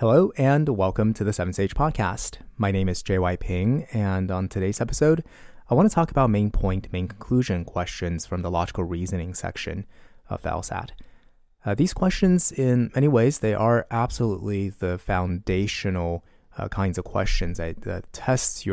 Hello and welcome to the Seven Sage podcast. My name is JY Ping, and on today's episode, I want to talk about main point, main conclusion questions from the logical reasoning section of the LSAT. These questions, in many ways, they are absolutely the foundational kinds of questions that tests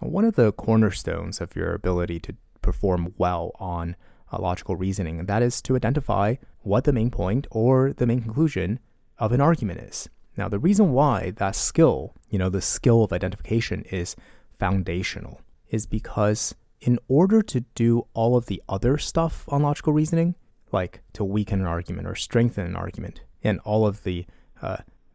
one of the cornerstones of your ability to perform well on logical reasoning, and that is to identify what the main point or the main conclusion of an argument is. Now, the reason why that skill, the skill of identification is foundational is because in order to do all of the other stuff on logical reasoning, like to weaken an argument or strengthen an argument and all of the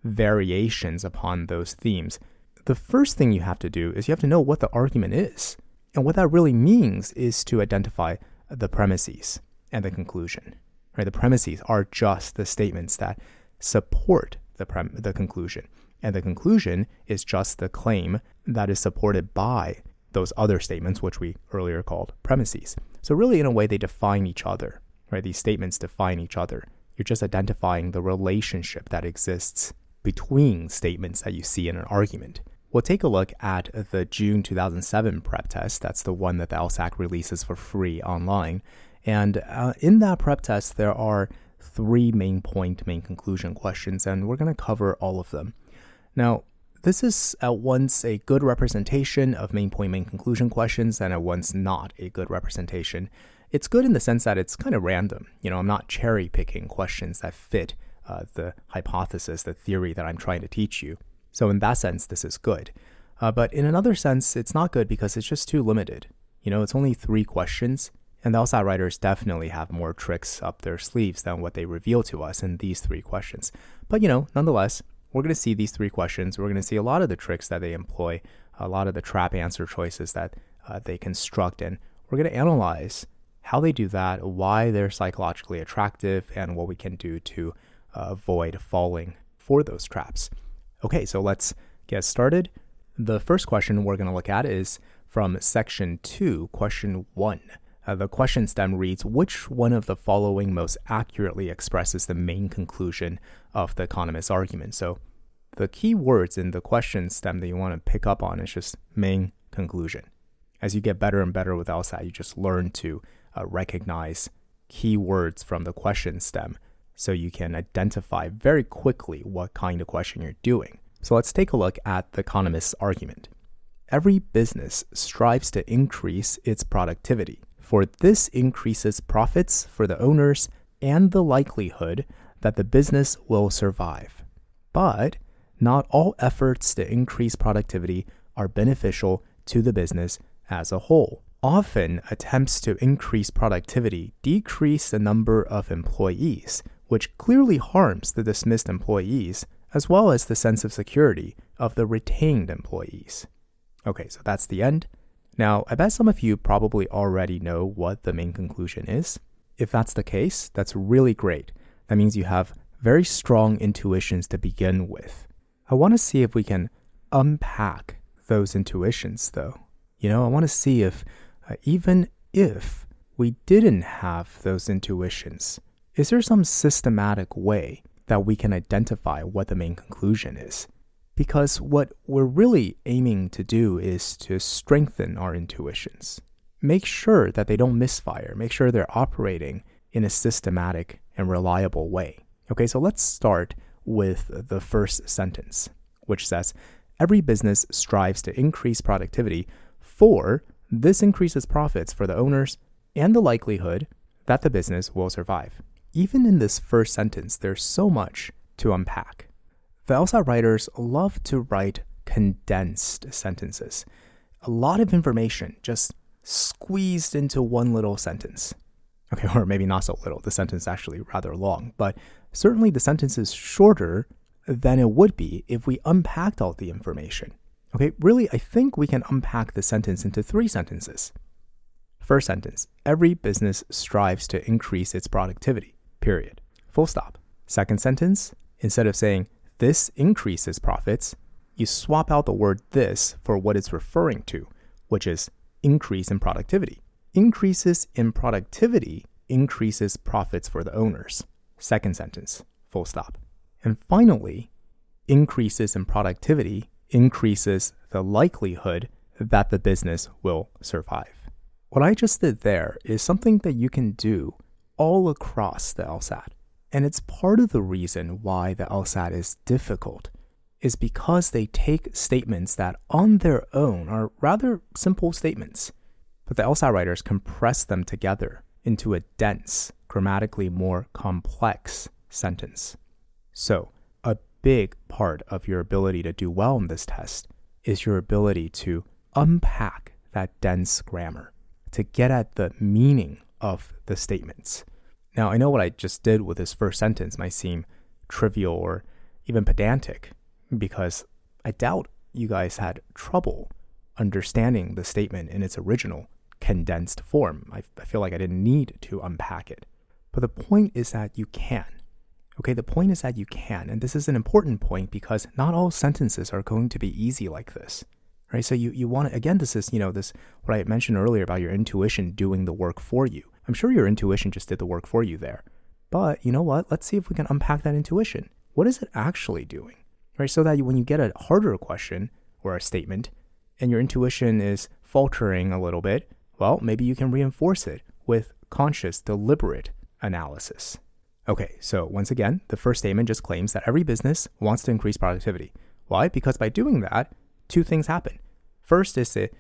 variations upon those themes, the first thing you have to do is you have to know what the argument is. And what that really means is to identify the premises and the conclusion, right? The premises are just the statements that support the conclusion. And the conclusion is just the claim that is supported by those other statements, which we earlier called premises. So really, in a way, they define each other, right? These statements define each other. You're just identifying the relationship that exists between statements that you see in an argument. We'll take a look at the June 2007 prep test. That's the one that the LSAC releases for free online. And in that prep test, there are three main point, main conclusion questions, and we're going to cover all of them. Now, this is at once a good representation of main point, main conclusion questions, and at once not a good representation. It's good in the sense that it's kind of random. I'm not cherry picking questions that fit the hypothesis, the theory that I'm trying to teach you. So in that sense, this is good. But in another sense, it's not good because it's just too limited. It's only three questions. And the LSAT writers definitely have more tricks up their sleeves than what they reveal to us in these three questions. But, nonetheless, we're going to see these three questions. We're going to see a lot of the tricks that they employ, a lot of the trap answer choices that they construct. And we're going to analyze how they do that, why they're psychologically attractive, and what we can do to avoid falling for those traps. Okay, so let's get started. The first question we're going to look at is from section 2, question 1. The question stem reads, which one of the following most accurately expresses the main conclusion of the economist's argument? So the key words in the question stem that you want to pick up on is just main conclusion. As you get better and better with LSAT, you just learn to recognize key words from the question stem so you can identify very quickly what kind of question you're doing. So let's take a look at the economist's argument. Every business strives to increase its productivity, for this increases profits for the owners and the likelihood that the business will survive. But not all efforts to increase productivity are beneficial to the business as a whole. Often, attempts to increase productivity decrease the number of employees, which clearly harms the dismissed employees, as well as the sense of security of the retained employees. Okay, so that's the end. Now, I bet some of you probably already know what the main conclusion is. If that's the case, that's really great. That means you have very strong intuitions to begin with. I want to see if we can unpack those intuitions, though. I want to see if, even if we didn't have those intuitions, is there some systematic way that we can identify what the main conclusion is? Because what we're really aiming to do is to strengthen our intuitions. Make sure that they don't misfire. Make sure they're operating in a systematic and reliable way. Okay, so let's start with the first sentence, which says, every business strives to increase productivity, for this increases profits for the owners and the likelihood that the business will survive. Even in this first sentence, there's so much to unpack. The LSAT writers love to write condensed sentences. A lot of information just squeezed into one little sentence. Okay, or maybe not so little. The sentence is actually rather long, but certainly the sentence is shorter than it would be if we unpacked all the information. Okay, really, I think we can unpack the sentence into three sentences. First sentence, every business strives to increase its productivity, period. Full stop. Second sentence, instead of saying, this increases profits, you swap out the word this for what it's referring to, which is increase in productivity. Increases in productivity increases profits for the owners. Second sentence, full stop. And finally, increases in productivity increases the likelihood that the business will survive. What I just did there is something that you can do all across the LSAT. And it's part of the reason why the LSAT is difficult, is because they take statements that on their own are rather simple statements, but the LSAT writers compress them together into a dense, grammatically more complex sentence. So a big part of your ability to do well in this test is your ability to unpack that dense grammar, to get at the meaning of the statements. Now, I know what I just did with this first sentence might seem trivial or even pedantic, because I doubt you guys had trouble understanding the statement in its original condensed form. I feel like I didn't need to unpack it. But the point is that you can. Okay, the point is that you can. And this is an important point because not all sentences are going to be easy like this, right? So you want to, again, this is, this what I mentioned earlier about your intuition doing the work for you. I'm sure your intuition just did the work for you there. But you know what? Let's see if we can unpack that intuition. What is it actually doing? Right? So that when you get a harder question or a statement and your intuition is faltering a little bit, well, maybe you can reinforce it with conscious, deliberate analysis. Okay, so once again, the first statement just claims that every business wants to increase productivity. Why? Because by doing that, two things happen. First is it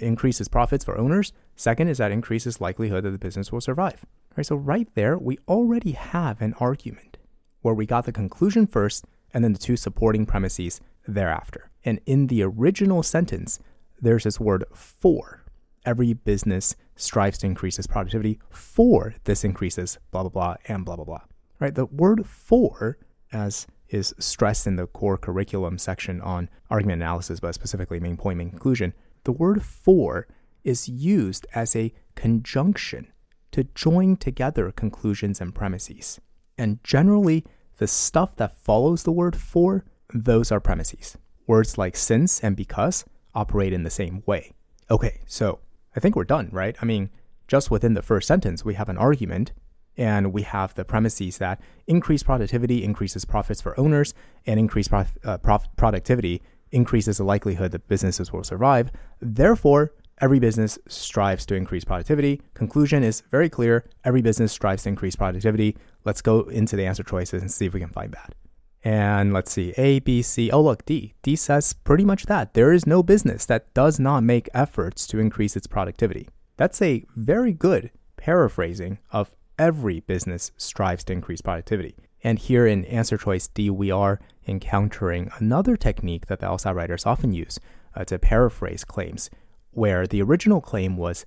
increases profits for owners. Second is that increases likelihood that the business will survive. All right, so right there, we already have an argument where we got the conclusion first and then the two supporting premises thereafter. And in the original sentence, there's this word for. Every business strives to increase its productivity for this increases blah, blah, blah, and blah, blah, blah. All right, the word for, as is stressed in the core curriculum section on argument analysis, but specifically main point, main conclusion, the word for is used as a conjunction to join together conclusions and premises. And generally, the stuff that follows the word for, those are premises. Words like since and because operate in the same way. Okay, so I think we're done, right? I mean, just within the first sentence, we have an argument and we have the premises that increased productivity increases profits for owners and increased productivity increases the likelihood that businesses will survive. Therefore, every business strives to increase productivity. Conclusion is very clear. Every business strives to increase productivity. Let's go into the answer choices and see if we can find that. And let's see, A, B, C. Oh, look, D. D says pretty much that. There is no business that does not make efforts to increase its productivity. That's a very good paraphrasing of every business strives to increase productivity. And here in answer choice D, we are encountering another technique that the LSAT writers often use to paraphrase claims, where the original claim was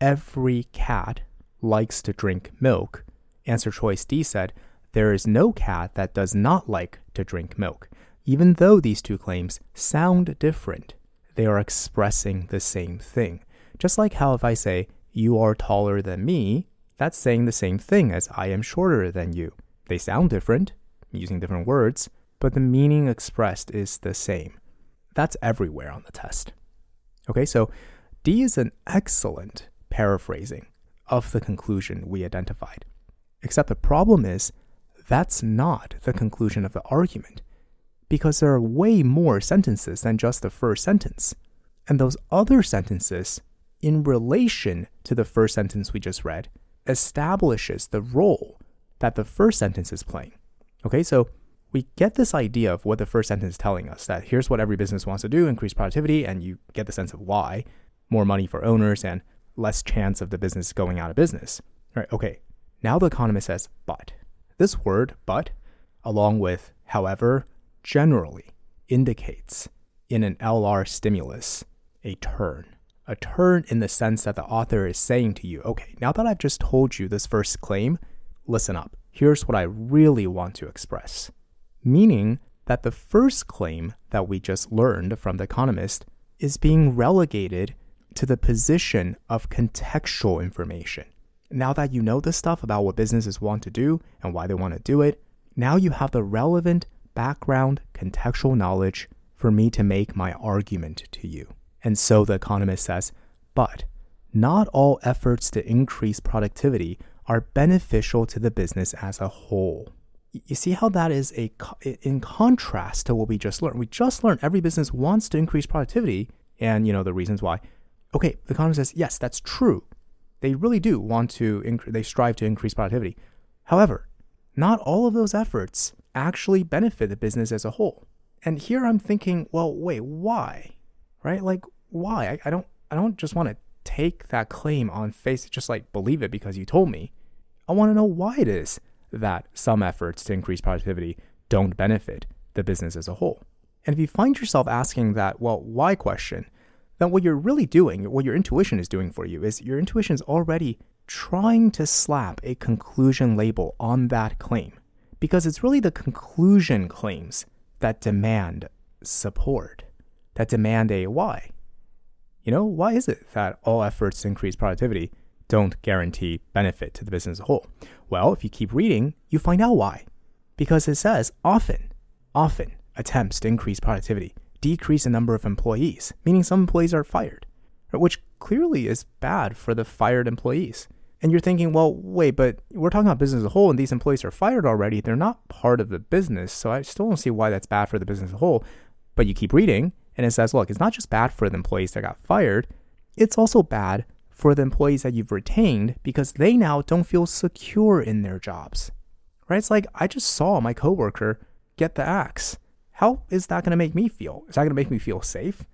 every cat likes to drink milk. Answer choice D said there is no cat that does not like to drink milk. Even though these two claims sound different, they are expressing the same thing. Just like how if I say you are taller than me, that's saying the same thing as I am shorter than you. They sound different, using different words, but the meaning expressed is the same. That's everywhere on the test. Okay, so D is an excellent paraphrasing of the conclusion we identified. Except the problem is that's not the conclusion of the argument, because there are way more sentences than just the first sentence. And those other sentences, in relation to the first sentence we just read, establishes the role that the first sentence is playing. Okay, so we get this idea of what the first sentence is telling us, that here's what every business wants to do, increase productivity, and you get the sense of why, more money for owners and less chance of the business going out of business. All right, okay, now the economist says, but. This word, but, along with however, generally indicates in an LR stimulus a turn in the sense that the author is saying to you, okay, now that I've just told you this first claim, listen up. Here's what I really want to express. Meaning that the first claim that we just learned from the economist is being relegated to the position of contextual information. Now that you know this stuff about what businesses want to do and why they want to do it, now you have the relevant background contextual knowledge for me to make my argument to you. And so the economist says, but not all efforts to increase productivity are beneficial to the business as a whole. you see how that is in contrast to what we just learned. We just learned every business wants to increase productivity and, you know, the reasons why. Okay, the economist says, yes, that's true. They really do want to, they strive to increase productivity. However, not all of those efforts actually benefit the business as a whole. And here I'm thinking, well, wait, why? Right? Like, why? I don't just want to take that claim on face, just like believe it because you told me. I want to know why it is that some efforts to increase productivity don't benefit the business as a whole. And if you find yourself asking that, well, why question, then what you're really doing, what your intuition is doing for you is your intuition is already trying to slap a conclusion label on that claim, because it's really the conclusion claims that demand support, that demand a why. You know, why is it that all efforts to increase productivity don't guarantee benefit to the business as a whole? Well, if you keep reading, you find out why. Because it says often attempts to increase productivity decrease the number of employees, meaning some employees are fired, which clearly is bad for the fired employees. And you're thinking, well, wait, but we're talking about business as a whole and these employees are fired already. They're not part of the business. So I still don't see why that's bad for the business as a whole. But you keep reading and it says, look, it's not just bad for the employees that got fired. It's also bad for the employees that you've retained because they now don't feel secure in their jobs, right? It's like, I just saw my coworker get the axe. How is that going to make me feel? Is that going to make me feel safe?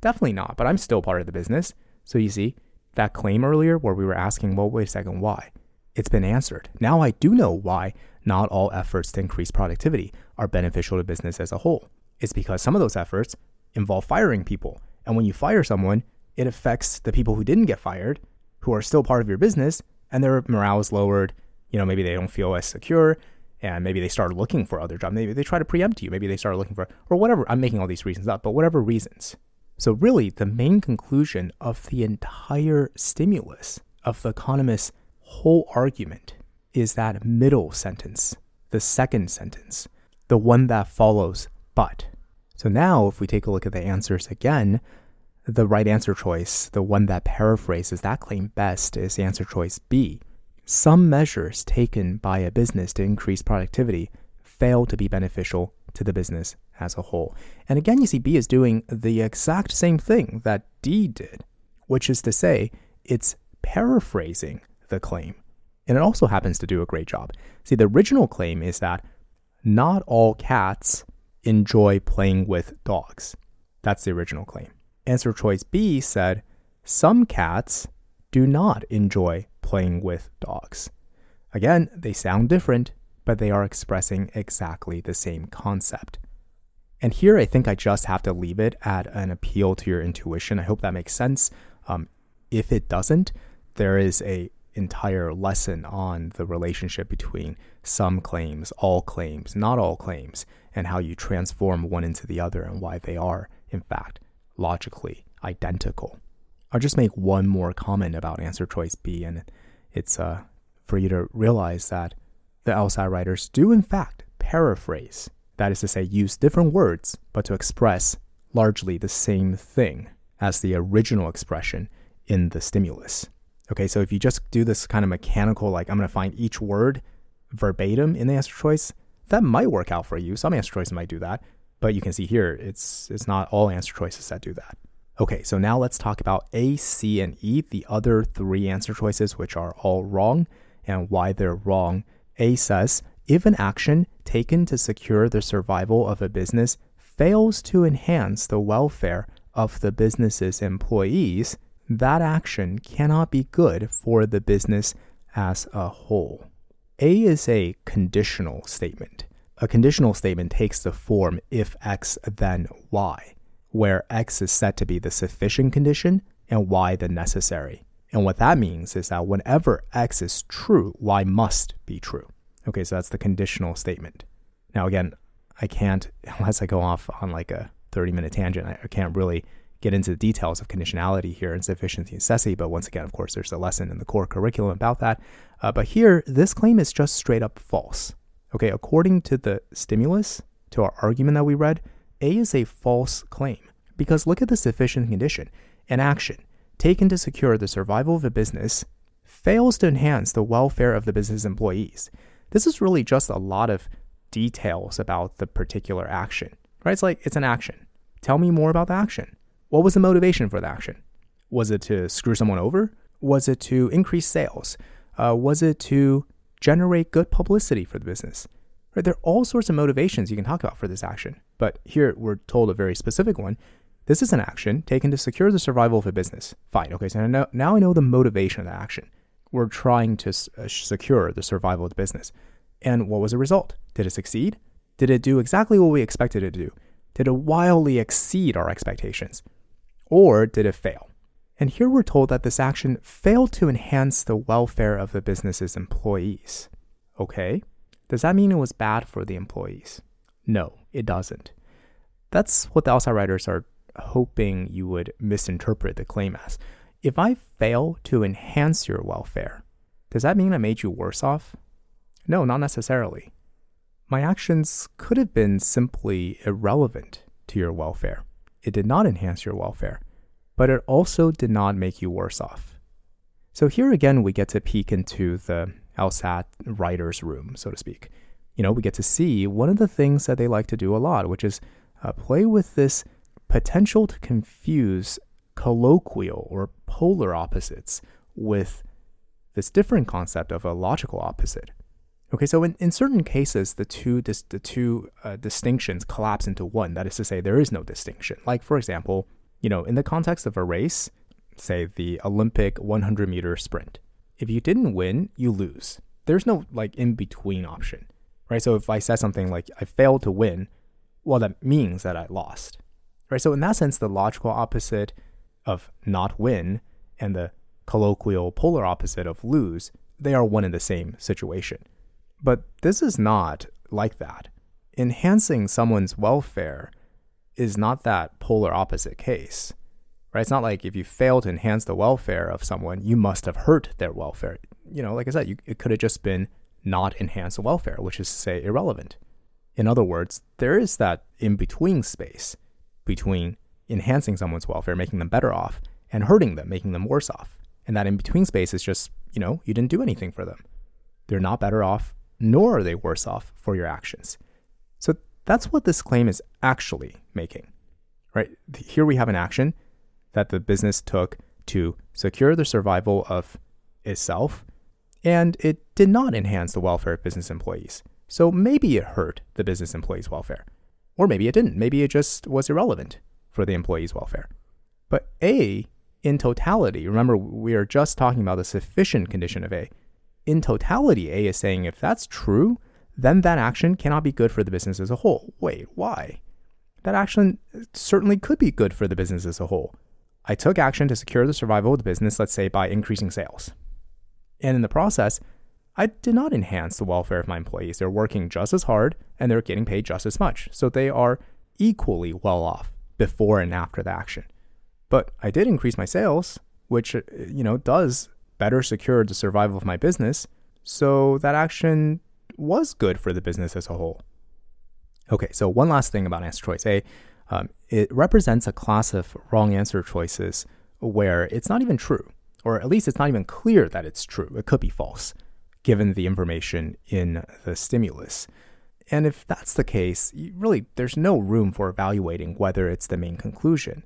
Definitely not, but I'm still part of the business. So you see, that claim earlier where we were asking, well, wait a second, why? It's been answered. Now I do know why not all efforts to increase productivity are beneficial to business as a whole. It's because some of those efforts involve firing people. And when you fire someone, it affects the people who didn't get fired, who are still part of your business, and their morale is lowered. You know, maybe they don't feel as secure, and maybe they start looking for other jobs. Maybe they try to preempt you. Maybe they start looking for, or whatever. I'm making all these reasons up, but whatever reasons. So really, the main conclusion of the entire stimulus of the economist's whole argument is that middle sentence, the second sentence, the one that follows but. So now, if we take a look at the answers again, the right answer choice, the one that paraphrases that claim best, is answer choice B. Some measures taken by a business to increase productivity fail to be beneficial to the business as a whole. And again, you see B is doing the exact same thing that D did, which is to say it's paraphrasing the claim. And it also happens to do a great job. See, the original claim is that not all cats enjoy playing with dogs. That's the original claim. Answer choice B said, some cats do not enjoy playing with dogs. Again, they sound different, but they are expressing exactly the same concept. And here, I think I just have to leave it at an appeal to your intuition. I hope that makes sense. If it doesn't, there is an entire lesson on the relationship between some claims, all claims, not all claims, and how you transform one into the other and why they are, in fact, logically identical. I'll just make one more comment about answer choice B, and it's for you to realize that the LSAT writers do in fact paraphrase, that is to say use different words but to express largely the same thing as the original expression in the stimulus. Okay, so if you just do this kind of mechanical, like I'm going to find each word verbatim in the answer choice, that might work out for you. Some answer choices might do that. But you can see here, it's not all answer choices that do that. Okay, so now let's talk about A, C, and E, the other three answer choices, which are all wrong, and why they're wrong. A says, if an action taken to secure the survival of a business fails to enhance the welfare of the business's employees, that action cannot be good for the business as a whole. A is a conditional statement. A conditional statement takes the form if X then Y, where X is said to be the sufficient condition and Y the necessary. And what that means is that whenever X is true, Y must be true. Okay, so that's the conditional statement. Now again, I can't, unless I go off on like a 30-minute tangent, I can't really get into the details of conditionality here in sufficiency and necessity, but once again, of course, there's a lesson in the core curriculum about that. But here, this claim is just straight up false. Okay, according to the stimulus, to our argument that we read, A is a false claim because look at the sufficient condition. An action taken to secure the survival of a business fails to enhance the welfare of the business employees. This is really just a lot of details about the particular action, right? It's like, it's an action. Tell me more about the action. What was the motivation for the action? Was it to screw someone over? Was it to increase sales? Was it to generate good publicity for the business? Right? There are all sorts of motivations you can talk about for this action. But here we're told a very specific one. This is an action taken to secure the survival of a business. Fine. Okay, so now I know the motivation of the action. We're trying to secure the survival of the business. And what was the result? Did it succeed? Did it do exactly what we expected it to do? Did it wildly exceed our expectations? Or did it fail? And here we're told that this action failed to enhance the welfare of the business's employees. Okay, does that mean it was bad for the employees? No, it doesn't. That's what the outside writers are hoping you would misinterpret the claim as. If I fail to enhance your welfare, does that mean I made you worse off? No, not necessarily. My actions could have been simply irrelevant to your welfare. It did not enhance your welfare, but it also did not make you worse off. So here again, we get to peek into the LSAT writer's room, so to speak. You know, we get to see one of the things that they like to do a lot, which is play with this potential to confuse colloquial or polar opposites with this different concept of a logical opposite. Okay, so in certain cases, the two distinctions collapse into one. That is to say, there is no distinction. Like, for example, you know, in the context of a race, say the Olympic 100-meter sprint, if you didn't win, you lose. There's no, like, in-between option, right? So if I said something like, I failed to win, well, that means that I lost, right? So in that sense, the logical opposite of not win and the colloquial polar opposite of lose, they are one and the same situation. But this is not like that. Enhancing someone's welfare is not that polar opposite case, right? It's not like if you fail to enhance the welfare of someone, you must have hurt their welfare. You know, like I said, it could have just been not enhanced welfare, which is to say irrelevant. In other words, there is that in-between space between enhancing someone's welfare, making them better off, and hurting them, making them worse off. And that in-between space is just, you know, you didn't do anything for them. They're not better off, nor are they worse off for your actions. So that's what this claim is actually making, right? Here we have an action that the business took to secure the survival of itself, and it did not enhance the welfare of business employees. So maybe it hurt the business employees' welfare, or maybe it didn't. Maybe it just was irrelevant for the employees' welfare. But A, in totality, remember we are just talking about the sufficient condition of A. In totality, A is saying if that's true, then that action cannot be good for the business as a whole. Wait, why? That action certainly could be good for the business as a whole. I took action to secure the survival of the business, let's say by increasing sales. And in the process, I did not enhance the welfare of my employees. They're working just as hard and they're getting paid just as much. So they are equally well off before and after the action. But I did increase my sales, which, you know, does better secure the survival of my business, so that action was good for the business as a whole. Okay, so one last thing about answer choice A, it represents a class of wrong answer choices where it's not even true, or at least it's not even clear that it's true. It could be false, given the information in the stimulus. And if that's the case, really, there's no room for evaluating whether it's the main conclusion.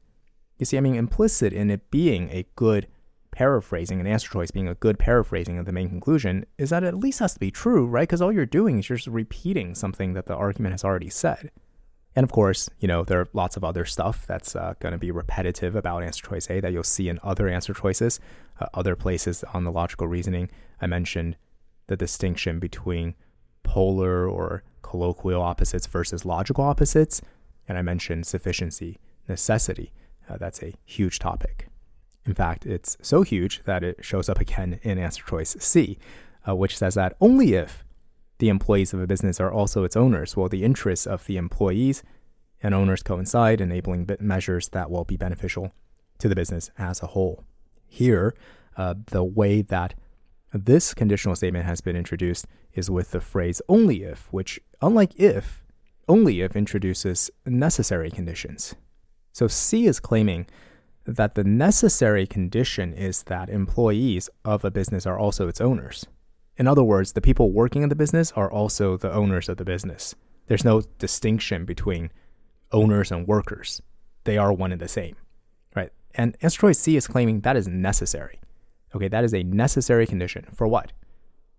You see, I mean, implicit in it being a good paraphrasing, an answer choice being a good paraphrasing of the main conclusion, is that it at least has to be true, right? Because all you're doing is you're just repeating something that the argument has already said. And of course, you know, there are lots of other stuff that's going to be repetitive about answer choice A that you'll see in other answer choices, other places on the logical reasoning. I mentioned the distinction between polar or colloquial opposites versus logical opposites, and I mentioned sufficiency, necessity. That's a huge topic. In fact, it's so huge that it shows up again in answer choice C, which says that only if the employees of a business are also its owners will the interests of the employees and owners coincide, enabling measures that will be beneficial to the business as a whole. Here, the way that this conditional statement has been introduced is with the phrase only if, which, unlike if, only if introduces necessary conditions. So C is claiming that the necessary condition is that employees of a business are also its owners. In other words, the people working in the business are also the owners of the business. There's no distinction between owners and workers. They are one and the same, right? And Asteroid C is claiming that is necessary. Okay, that is a necessary condition. For what?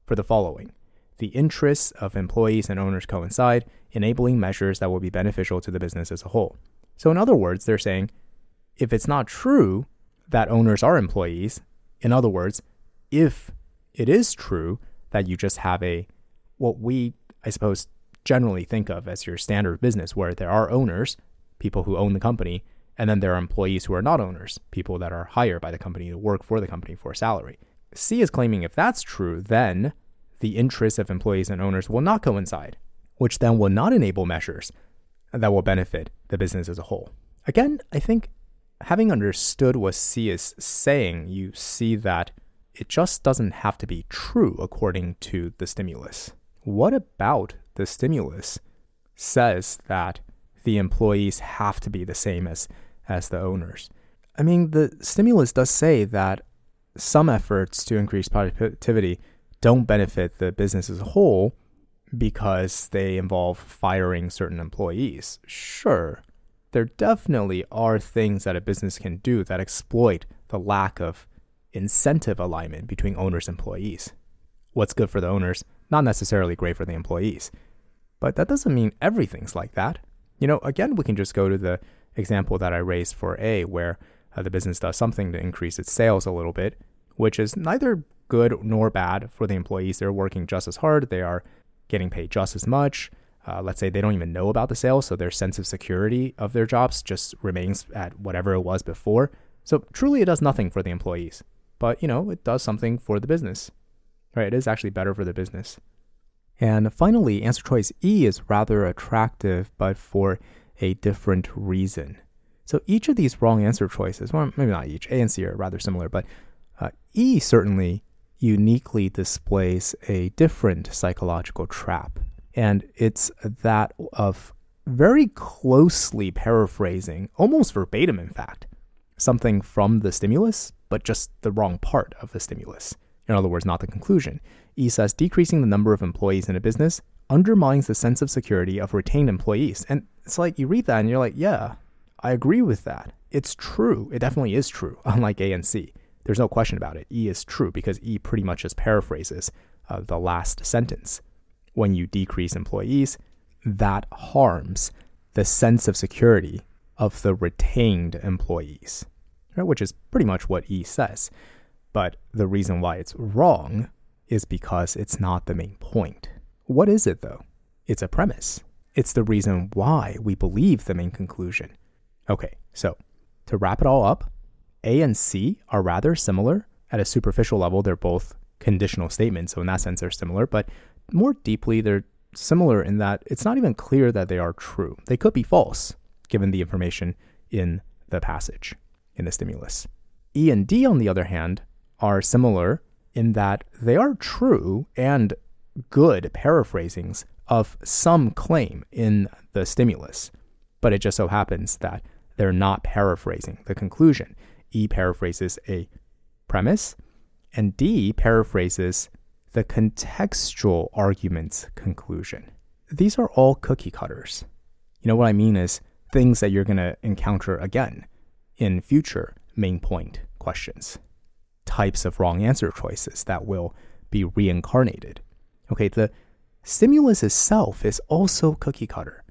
For the following. The interests of employees and owners coincide, enabling measures that will be beneficial to the business as a whole. So in other words, they're saying, if it's not true that owners are employees, in other words, if it is true that you just have a, what we, I suppose, generally think of as your standard business, where there are owners, people who own the company, and then there are employees who are not owners, people that are hired by the company to work for the company for a salary. C is claiming if that's true, then the interests of employees and owners will not coincide, which then will not enable measures that will benefit the business as a whole. Again, I think having understood what C is saying, you see that it just doesn't have to be true according to the stimulus. What about the stimulus says that the employees have to be the same as the owners? I mean, the stimulus does say that some efforts to increase productivity don't benefit the business as a whole because they involve firing certain employees. Sure, there definitely are things that a business can do that exploit the lack of incentive alignment between owners and employees. What's good for the owners, not necessarily great for the employees. But that doesn't mean everything's like that. You know, again, we can just go to the example that I raised for A, where the business does something to increase its sales a little bit, which is neither good nor bad for the employees. They're working just as hard. They are getting paid just as much. Let's say they don't even know about the sales, so their sense of security of their jobs just remains at whatever it was before. So truly, it does nothing for the employees. But, you know, it does something for the business, right? It is actually better for the business. And finally, answer choice E is rather attractive, but for a different reason. So each of these wrong answer choices, well, maybe not each, A and C are rather similar, but E certainly uniquely displays a different psychological trap. And it's that of very closely paraphrasing, almost verbatim, in fact, something from the stimulus, but just the wrong part of the stimulus. In other words, not the conclusion. E says decreasing the number of employees in a business undermines the sense of security of retained employees. And it's like you read that and you're like, yeah, I agree with that. It's true. It definitely is true, unlike A and C. There's no question about it. E is true because E pretty much just paraphrases the last sentence. When you decrease employees, that harms the sense of security of the retained employees. Right, which is pretty much what E says. But the reason why it's wrong is because it's not the main point. What is it, though? It's a premise. It's the reason why we believe the main conclusion. Okay, so to wrap it all up, A and C are rather similar. At a superficial level, they're both conditional statements, so in that sense, they're similar. But more deeply, they're similar in that it's not even clear that they are true. They could be false, given the information in the passage, in the stimulus. E and D, on the other hand, are similar in that they are true and good paraphrasings of some claim in the stimulus, but it just so happens that they're not paraphrasing the conclusion. E paraphrases a premise, and D paraphrases the contextual argument's conclusion. These are all cookie cutters. You know what I mean is things that you're going to encounter again in future main point questions, types of wrong answer choices that will be reincarnated. Okay, the stimulus itself is also cookie cutter,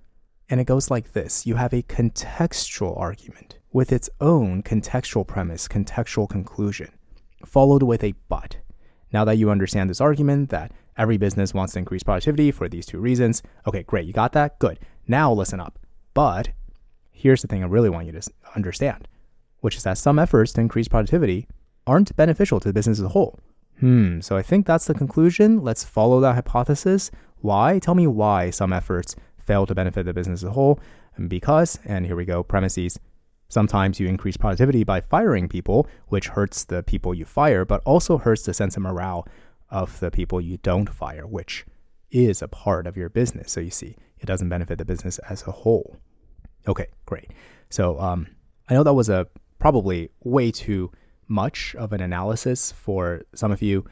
and it goes like this. You have a contextual argument with its own contextual premise, contextual conclusion, followed with a but. Now that you understand this argument that every business wants to increase productivity for these two reasons, okay, great, you got that? Good. Now listen up. But here's the thing I really want you to understand, which is that some efforts to increase productivity aren't beneficial to the business as a whole. So I think that's the conclusion. Let's follow that hypothesis. Why? Tell me why some efforts fail to benefit the business as a whole. And because, and here we go, premises, sometimes you increase productivity by firing people, which hurts the people you fire, but also hurts the sense of morale of the people you don't fire, which is a part of your business. So you see, it doesn't benefit the business as a whole. Okay, great. So I know that was a probably way too much of an analysis for some of you.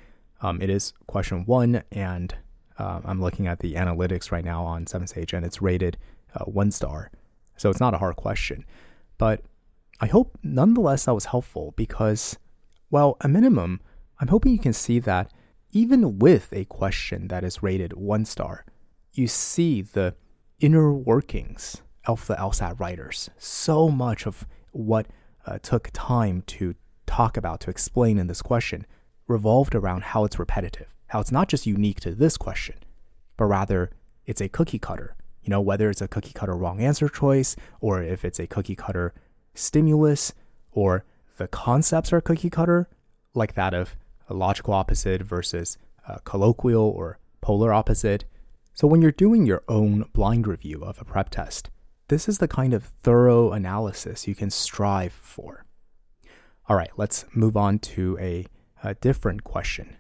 It is question one, and I'm looking at the analytics right now on Seven Sage, and it's rated 1 star. So it's not a hard question. But I hope nonetheless that was helpful because, well, a minimum, I'm hoping you can see that even with a question that is rated 1 star, you see the inner workings of the LSAT writers. So much of what took time to talk about, to explain in this question, revolved around how it's repetitive, how it's not just unique to this question, but rather it's a cookie cutter. You know, whether it's a cookie cutter wrong answer choice, or if it's a cookie cutter stimulus, or the concepts are cookie cutter, like that of a logical opposite versus a colloquial or polar opposite. So when you're doing your own blind review of a prep test, this is the kind of thorough analysis you can strive for. All right, let's move on to a different question.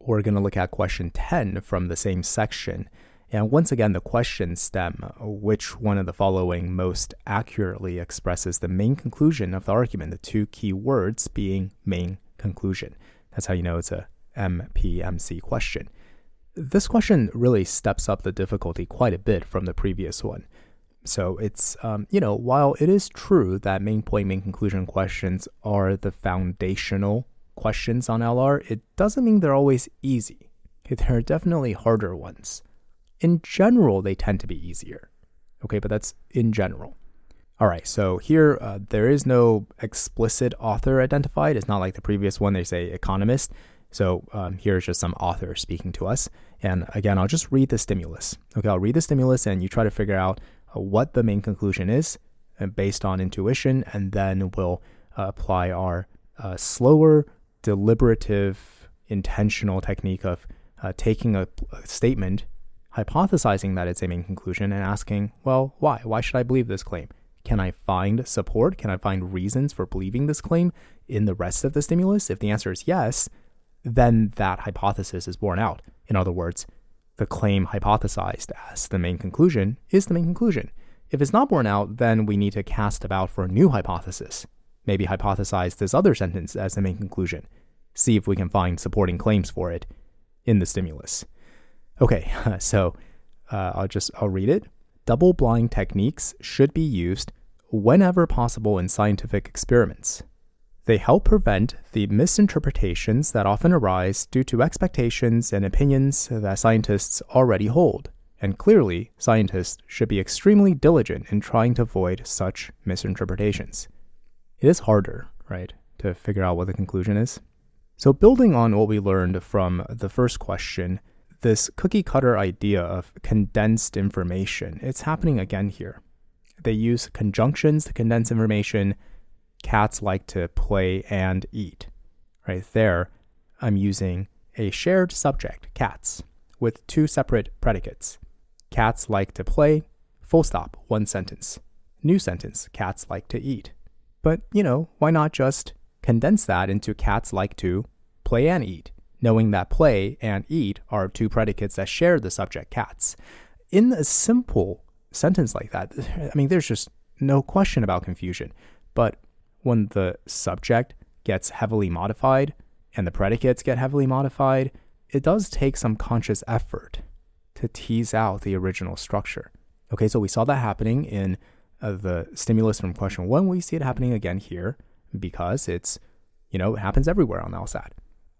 We're going to look at question 10 from the same section. And once again, the questions stem, which one of the following most accurately expresses the main conclusion of the argument, the two key words being main conclusion. That's how you know it's a MPMC question. This question really steps up the difficulty quite a bit from the previous one. So it's, while it is true that main point, main conclusion questions are the foundational questions on LR, it doesn't mean they're always easy. Okay, there are definitely harder ones. In general, they tend to be easier. Okay, but that's in general. All right, so here there is no explicit author identified. It's not like the previous one, they say economist. So here's just some author speaking to us. And again, I'll just read the stimulus. Okay, I'll read the stimulus and you try to figure out what the main conclusion is based on intuition, and then we'll apply our slower, deliberative, intentional technique of taking a statement, hypothesizing that it's a main conclusion and asking, well, why? Why should I believe this claim? Can I find support? Can I find reasons for believing this claim in the rest of the stimulus? If the answer is yes, then that hypothesis is borne out. In other words, the claim hypothesized as the main conclusion is the main conclusion. If it's not borne out, then we need to cast about for a new hypothesis. Maybe hypothesize this other sentence as the main conclusion. See if we can find supporting claims for it in the stimulus. Okay, so I'll read it. Double-blind techniques should be used whenever possible in scientific experiments. They help prevent the misinterpretations that often arise due to expectations and opinions that scientists already hold. And clearly, scientists should be extremely diligent in trying to avoid such misinterpretations. It is harder, right, to figure out what the conclusion is. So building on what we learned from the first question, this cookie-cutter idea of condensed information, it's happening again here. They use conjunctions to condense information. Cats like to play and eat. Right there, I'm using a shared subject, cats, with two separate predicates. Cats like to play, full stop, one sentence. New sentence, cats like to eat. But, why not just condense that into cats like to play and eat? Knowing that play and eat are two predicates that share the subject, cats. In a simple sentence like that, there's just no question about confusion. But when the subject gets heavily modified and the predicates get heavily modified, it does take some conscious effort to tease out the original structure. Okay, so we saw that happening in the stimulus from question one. We see it happening again here because it's, it happens everywhere on LSAT.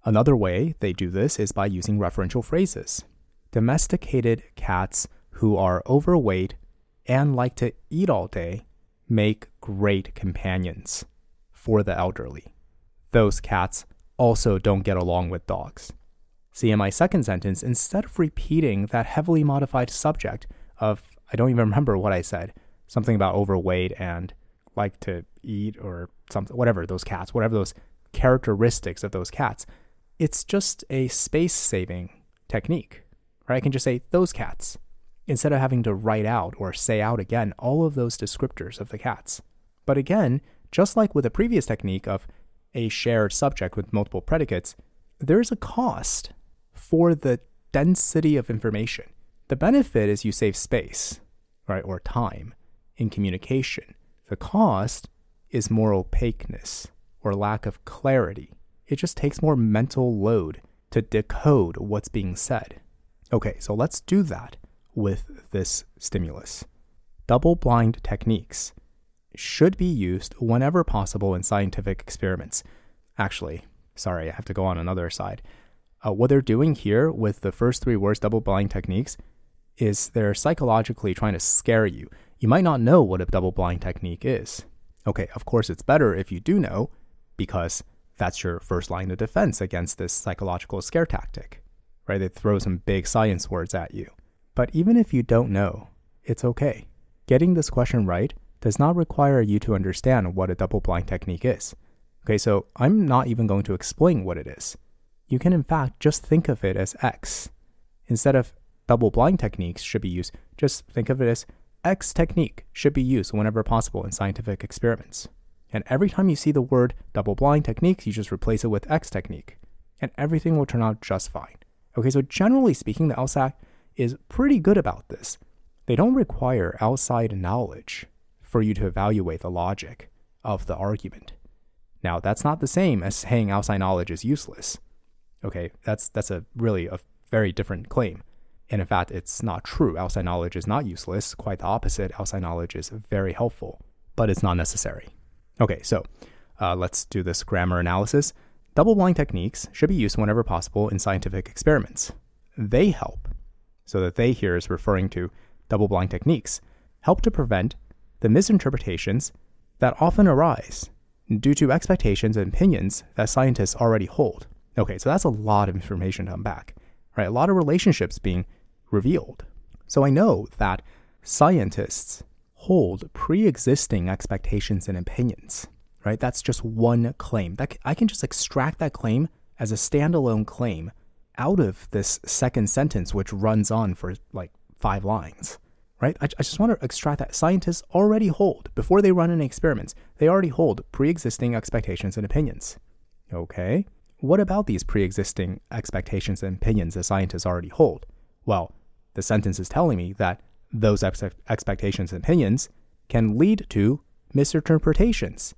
Another way they do this is by using referential phrases. Domesticated cats who are overweight and like to eat all day make great companions for the elderly. Those cats also don't get along with dogs. See, in my second sentence, instead of repeating that heavily modified subject of, I don't even remember what I said, something about overweight and like to eat or something, whatever those characteristics of those cats, it's just a space-saving technique, right? I can just say those cats, instead of having to write out or say out again all of those descriptors of the cats. But again, just like with the previous technique of a shared subject with multiple predicates, there is a cost for the density of information. The benefit is you save space, right, or time in communication. The cost is more opaqueness or lack of clarity. It just takes more mental load to decode what's being said. Okay, so let's do that with this stimulus. Double-blind techniques should be used whenever possible in scientific experiments. Actually, sorry, I have to go on another side. What they're doing here with the first three words, double-blind techniques, is they're psychologically trying to scare you. You might not know what a double-blind technique is. Okay, of course, it's better if you do know, because that's your first line of defense against this psychological scare tactic, right? They throw some big science words at you. But even if you don't know, it's okay. Getting this question right does not require you to understand what a double-blind technique is. Okay, so I'm not even going to explain what it is. You can, in fact, just think of it as X. Instead of double-blind techniques should be used, just think of it as X technique should be used whenever possible in scientific experiments. And every time you see the word double-blind techniques, you just replace it with X technique, and everything will turn out just fine. Okay, so generally speaking, the LSAC is pretty good about this. They don't require outside knowledge for you to evaluate the logic of the argument. Now, that's not the same as saying outside knowledge is useless. Okay, that's a really a very different claim. And in fact, it's not true. Outside knowledge is not useless. Quite the opposite. Outside knowledge is very helpful, but it's not necessary. Okay, so let's do this grammar analysis. Double-blind techniques should be used whenever possible in scientific experiments. They help. So the they here is referring to double-blind techniques. Help to prevent the misinterpretations that often arise due to expectations and opinions that scientists already hold. Okay, so that's a lot of information to unpack, right? A lot of relationships being revealed. So I know that scientists hold pre-existing expectations and opinions, right? That's just one claim. That I can just extract that claim as a standalone claim out of this second sentence, which runs on for like 5 lines, right? I just want to extract that scientists already hold, before they run any experiments, they already hold pre-existing expectations and opinions. Okay. What about these pre-existing expectations and opinions that scientists already hold? Well, the sentence is telling me that those expectations and opinions can lead to misinterpretations,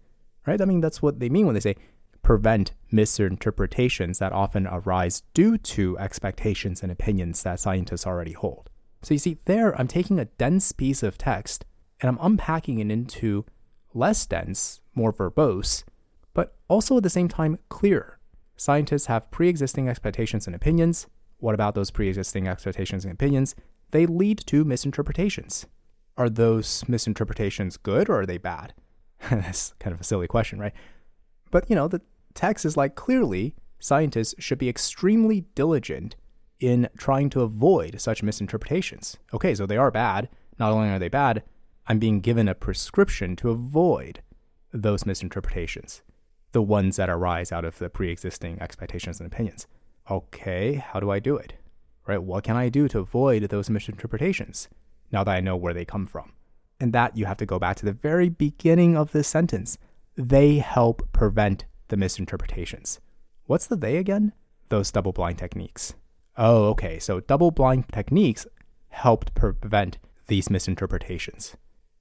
right? I mean, that's what they mean when they say prevent misinterpretations that often arise due to expectations and opinions that scientists already hold. So you see, there I'm taking a dense piece of text and I'm unpacking it into less dense, more verbose, but also at the same time clear. Scientists have pre-existing expectations and opinions. What about those pre-existing expectations and opinions? They lead to misinterpretations. Are those misinterpretations good or are they bad? That's kind of a silly question, right? But, you know, the text is like, clearly, scientists should be extremely diligent in trying to avoid such misinterpretations. Okay, so they are bad. Not only are they bad, I'm being given a prescription to avoid those misinterpretations, the ones that arise out of the pre-existing expectations and opinions. Okay, how do I do it? Right? What can I do to avoid those misinterpretations now that I know where they come from? And that you have to go back to the very beginning of this sentence. They help prevent the misinterpretations. What's the they again? Those double-blind techniques. Oh, okay, so double-blind techniques helped prevent these misinterpretations.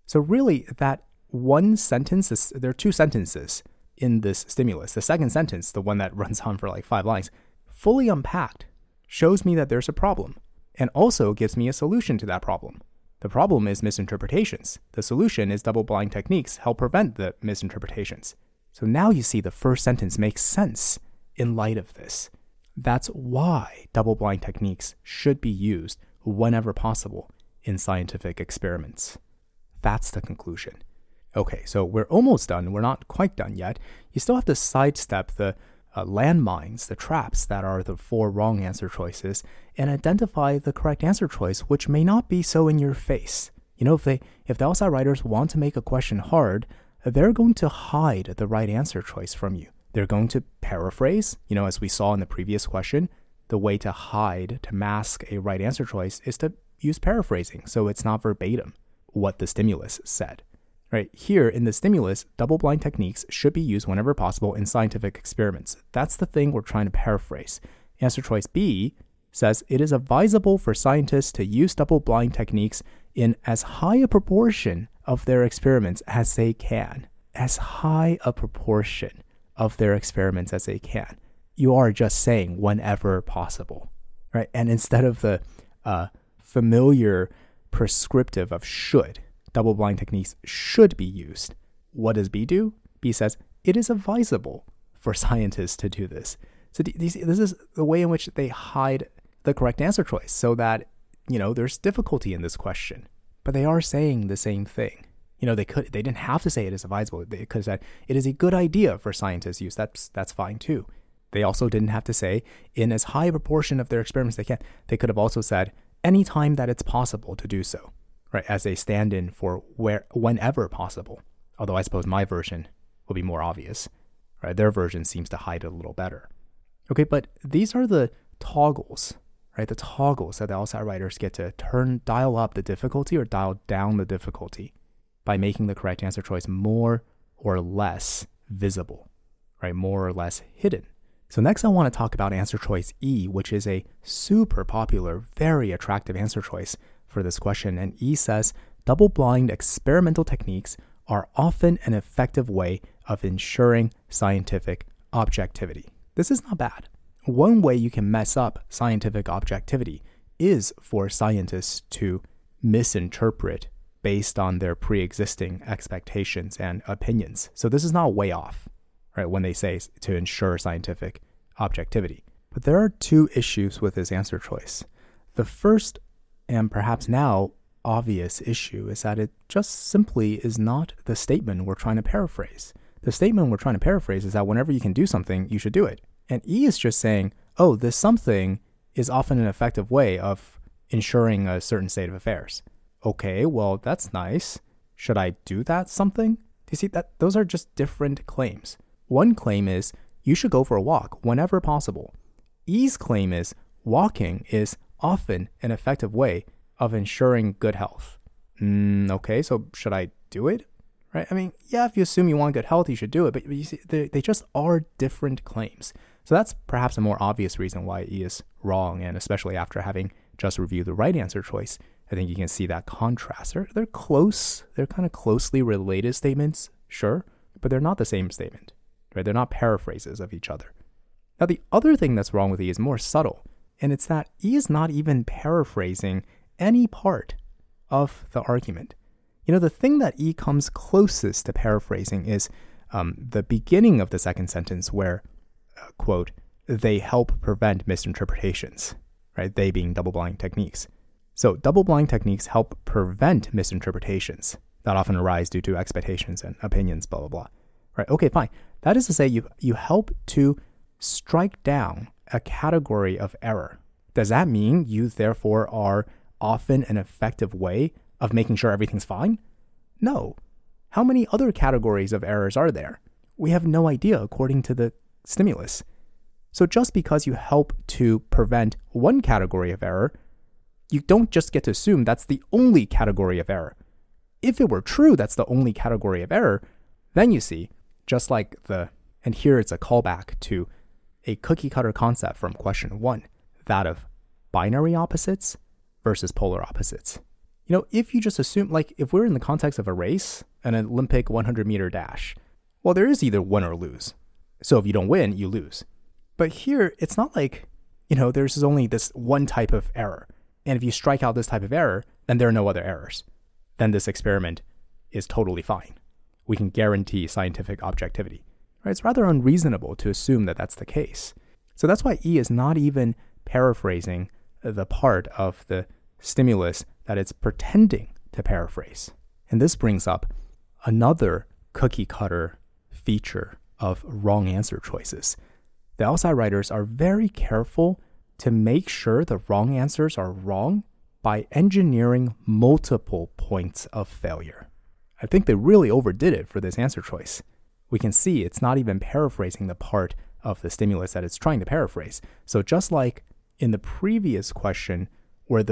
So really, that one sentence, there are two sentences in this stimulus. The second sentence, the one that runs on for like 5 lines, fully unpacked, shows me that there's a problem and also gives me a solution to that problem. The problem is misinterpretations. The solution is double-blind techniques help prevent the misinterpretations. So now you see the first sentence makes sense in light of this. That's why double-blind techniques should be used whenever possible in scientific experiments. That's the conclusion. Okay, so we're almost done. We're not quite done yet. You still have to sidestep the landmines, the traps that are the 4 wrong answer choices, and identify the correct answer choice, which may not be so in your face. You know, if the LSAT writers want to make a question hard, they're going to hide the right answer choice from you. They're going to paraphrase, you know, as we saw in the previous question. The way to hide, to mask a right answer choice is to use paraphrasing, so it's not verbatim what the stimulus said. Right here in the stimulus, double-blind techniques should be used whenever possible in scientific experiments. That's the thing we're trying to paraphrase. Answer choice B says it is advisable for scientists to use double-blind techniques in as high a proportion of their experiments as they can. As high a proportion of their experiments as they can. you are just saying whenever possible, right? And instead of the familiar prescriptive of should, double-blind techniques should be used. What does B do? B says, it is advisable for scientists to do this. So this is the way in which they hide the correct answer choice so that, you know, there's difficulty in this question. But they are saying the same thing. You know, they didn't have to say it is advisable. They could have said it is a good idea for scientists' use. That's fine too. They also didn't have to say in as high a proportion of their experiments they can. They could have also said any time that it's possible to do so, right? As a stand-in for whenever possible. Although I suppose my version will be more obvious, right? Their version seems to hide it a little better. Okay, but these are the toggles, right? The toggles that the LSAT writers get to dial up the difficulty or dial down the difficulty by making the correct answer choice more or less visible, right? More or less hidden. So next I want to talk about answer choice E, which is a super popular, very attractive answer choice for this question. And E says, double-blind experimental techniques are often an effective way of ensuring scientific objectivity. This is not bad. One way you can mess up scientific objectivity is for scientists to misinterpret based on their pre-existing expectations and opinions. So this is not way off, right, when they say to ensure scientific objectivity. But there are two issues with this answer choice. The first, and perhaps now obvious issue, is that it just simply is not the statement we're trying to paraphrase. The statement we're trying to paraphrase is that whenever you can do something, you should do it. And E is just saying, oh, this something is often an effective way of ensuring a certain state of affairs. Okay, well, that's nice. Should I do that something? Do you see that? Those are just different claims. One claim is you should go for a walk whenever possible. E's claim is walking is often an effective way of ensuring good health. Okay, so should I do it? Right? I mean, yeah, if you assume you want good health, you should do it. But you see, they just are different claims. So that's perhaps a more obvious reason why E is wrong. And especially after having just reviewed the right answer choice, I think you can see that contrast. They're close. They're kind of closely related statements, sure, but they're not the same statement, right? They're not paraphrases of each other. Now, the other thing that's wrong with E is more subtle, and it's that E is not even paraphrasing any part of the argument. You know, the thing that E comes closest to paraphrasing is the beginning of the second sentence where, quote, they help prevent misinterpretations, right? They being double-blind techniques. So double-blind techniques help prevent misinterpretations that often arise due to expectations and opinions, blah, blah, blah, right? Okay, fine. That is to say you help to strike down a category of error. Does that mean you therefore are often an effective way of making sure everything's fine? No. How many other categories of errors are there? We have no idea according to the stimulus. So just because you help to prevent one category of error, you don't just get to assume that's the only category of error. If it were true that's the only category of error, then you see, just like and here it's a callback to a cookie-cutter concept from question one, that of binary opposites versus polar opposites. You know, if you just assume, like if we're in the context of a race, an Olympic 100-meter dash, well, there is either win or lose. So if you don't win, you lose. But here, it's not like, you know, there's only this one type of error. And if you strike out this type of error, then there are no other errors. Then this experiment is totally fine. We can guarantee scientific objectivity. Right? It's rather unreasonable to assume that that's the case. So that's why E is not even paraphrasing the part of the stimulus that it's pretending to paraphrase. And this brings up another cookie-cutter feature of wrong answer choices. The LSAT writers are very careful to make sure the wrong answers are wrong by engineering multiple points of failure. I think they really overdid it for this answer choice. We can see it's not even paraphrasing the part of the stimulus that it's trying to paraphrase. So just like in the previous question where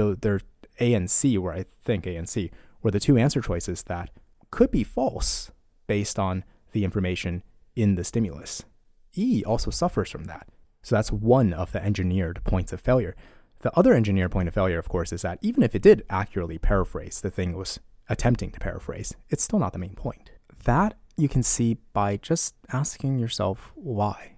A and C were the two answer choices that could be false based on the information in the stimulus, E also suffers from that. So that's one of the engineered points of failure. The other engineered point of failure, of course, is that even if it did accurately paraphrase the thing it was attempting to paraphrase, it's still not the main point. That you can see by just asking yourself why.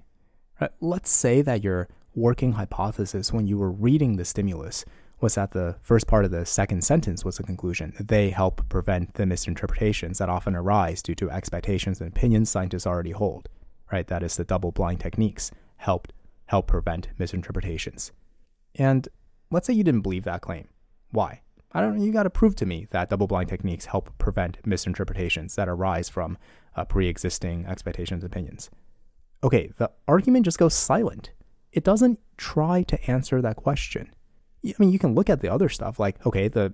Let's say that your working hypothesis when you were reading the stimulus was that the first part of the second sentence was a conclusion. They help prevent the misinterpretations that often arise due to expectations and opinions scientists already hold, right? That is, the double-blind techniques help prevent misinterpretations. And let's say you didn't believe that claim. Why? I don't know. You got to prove to me that double-blind techniques help prevent misinterpretations that arise from pre-existing expectations and opinions. Okay, the argument just goes silent. It doesn't try to answer that question. I mean, you can look at the other stuff like, okay, the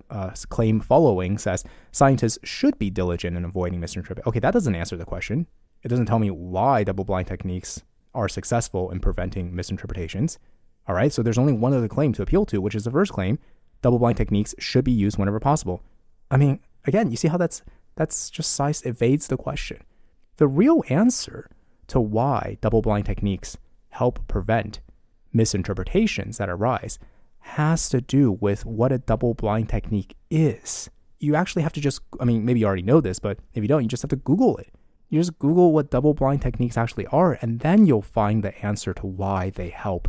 claim following says scientists should be diligent in avoiding misinterpretation. Okay, that doesn't answer the question. It doesn't tell me why double-blind techniques are successful in preventing misinterpretations. All right, so there's only one other claim to appeal to, which is the first claim. Double-blind techniques should be used whenever possible. I mean, again, you see how that's just science evades the question. The real answer to why double-blind techniques help prevent misinterpretations that arise has to do with what a double-blind technique is. You actually have to just, I mean, maybe you already know this, but if you don't, you just have to Google it. You just Google what double-blind techniques actually are, and then you'll find the answer to why they help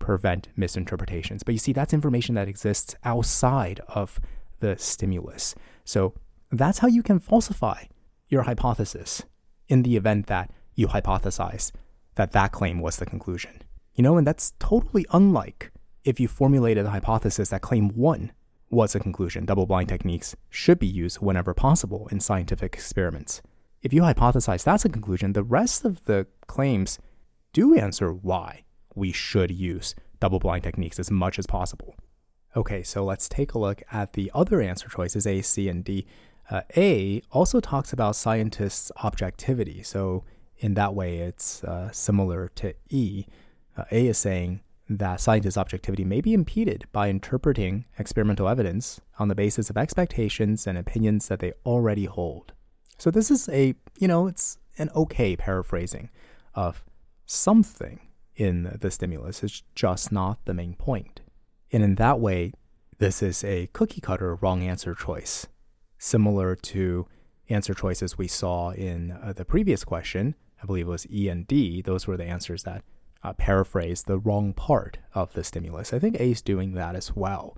prevent misinterpretations. But you see, that's information that exists outside of the stimulus. So that's how you can falsify your hypothesis in the event that you hypothesize that claim was the conclusion. You know, and that's totally unlike if you formulated a hypothesis that claim one was a conclusion. Double-blind techniques should be used whenever possible in scientific experiments. If you hypothesize that's a conclusion, the rest of the claims do answer why we should use double-blind techniques as much as possible. Okay, so let's take a look at the other answer choices, A, C, and D. A also talks about scientists' objectivity, so in that way it's similar to E. A is saying that scientists' objectivity may be impeded by interpreting experimental evidence on the basis of expectations and opinions that they already hold. So this is it's an okay paraphrasing of something in the stimulus. It's just not the main point. And in that way, this is a cookie-cutter wrong answer choice, similar to answer choices we saw in the previous question. I believe it was E and D. Those were the answers that paraphrase the wrong part of the stimulus. I think A is doing that as well.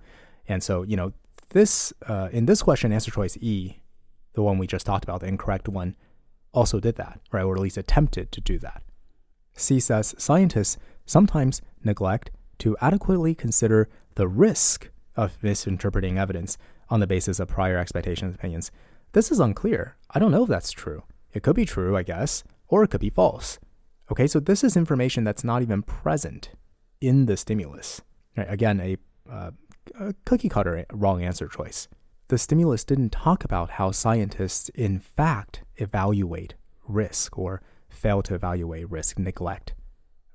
And so, in this question, answer choice E, the one we just talked about, the incorrect one, also did that, right? Or at least attempted to do that. C says scientists sometimes neglect to adequately consider the risk of misinterpreting evidence on the basis of prior expectations and opinions. This is unclear. I don't know if that's true. It could be true, I guess, or it could be false. Okay, so this is information that's not even present in the stimulus. Right, again, a cookie-cutter wrong answer choice. The stimulus didn't talk about how scientists, in fact, evaluate risk or fail to evaluate risk, neglect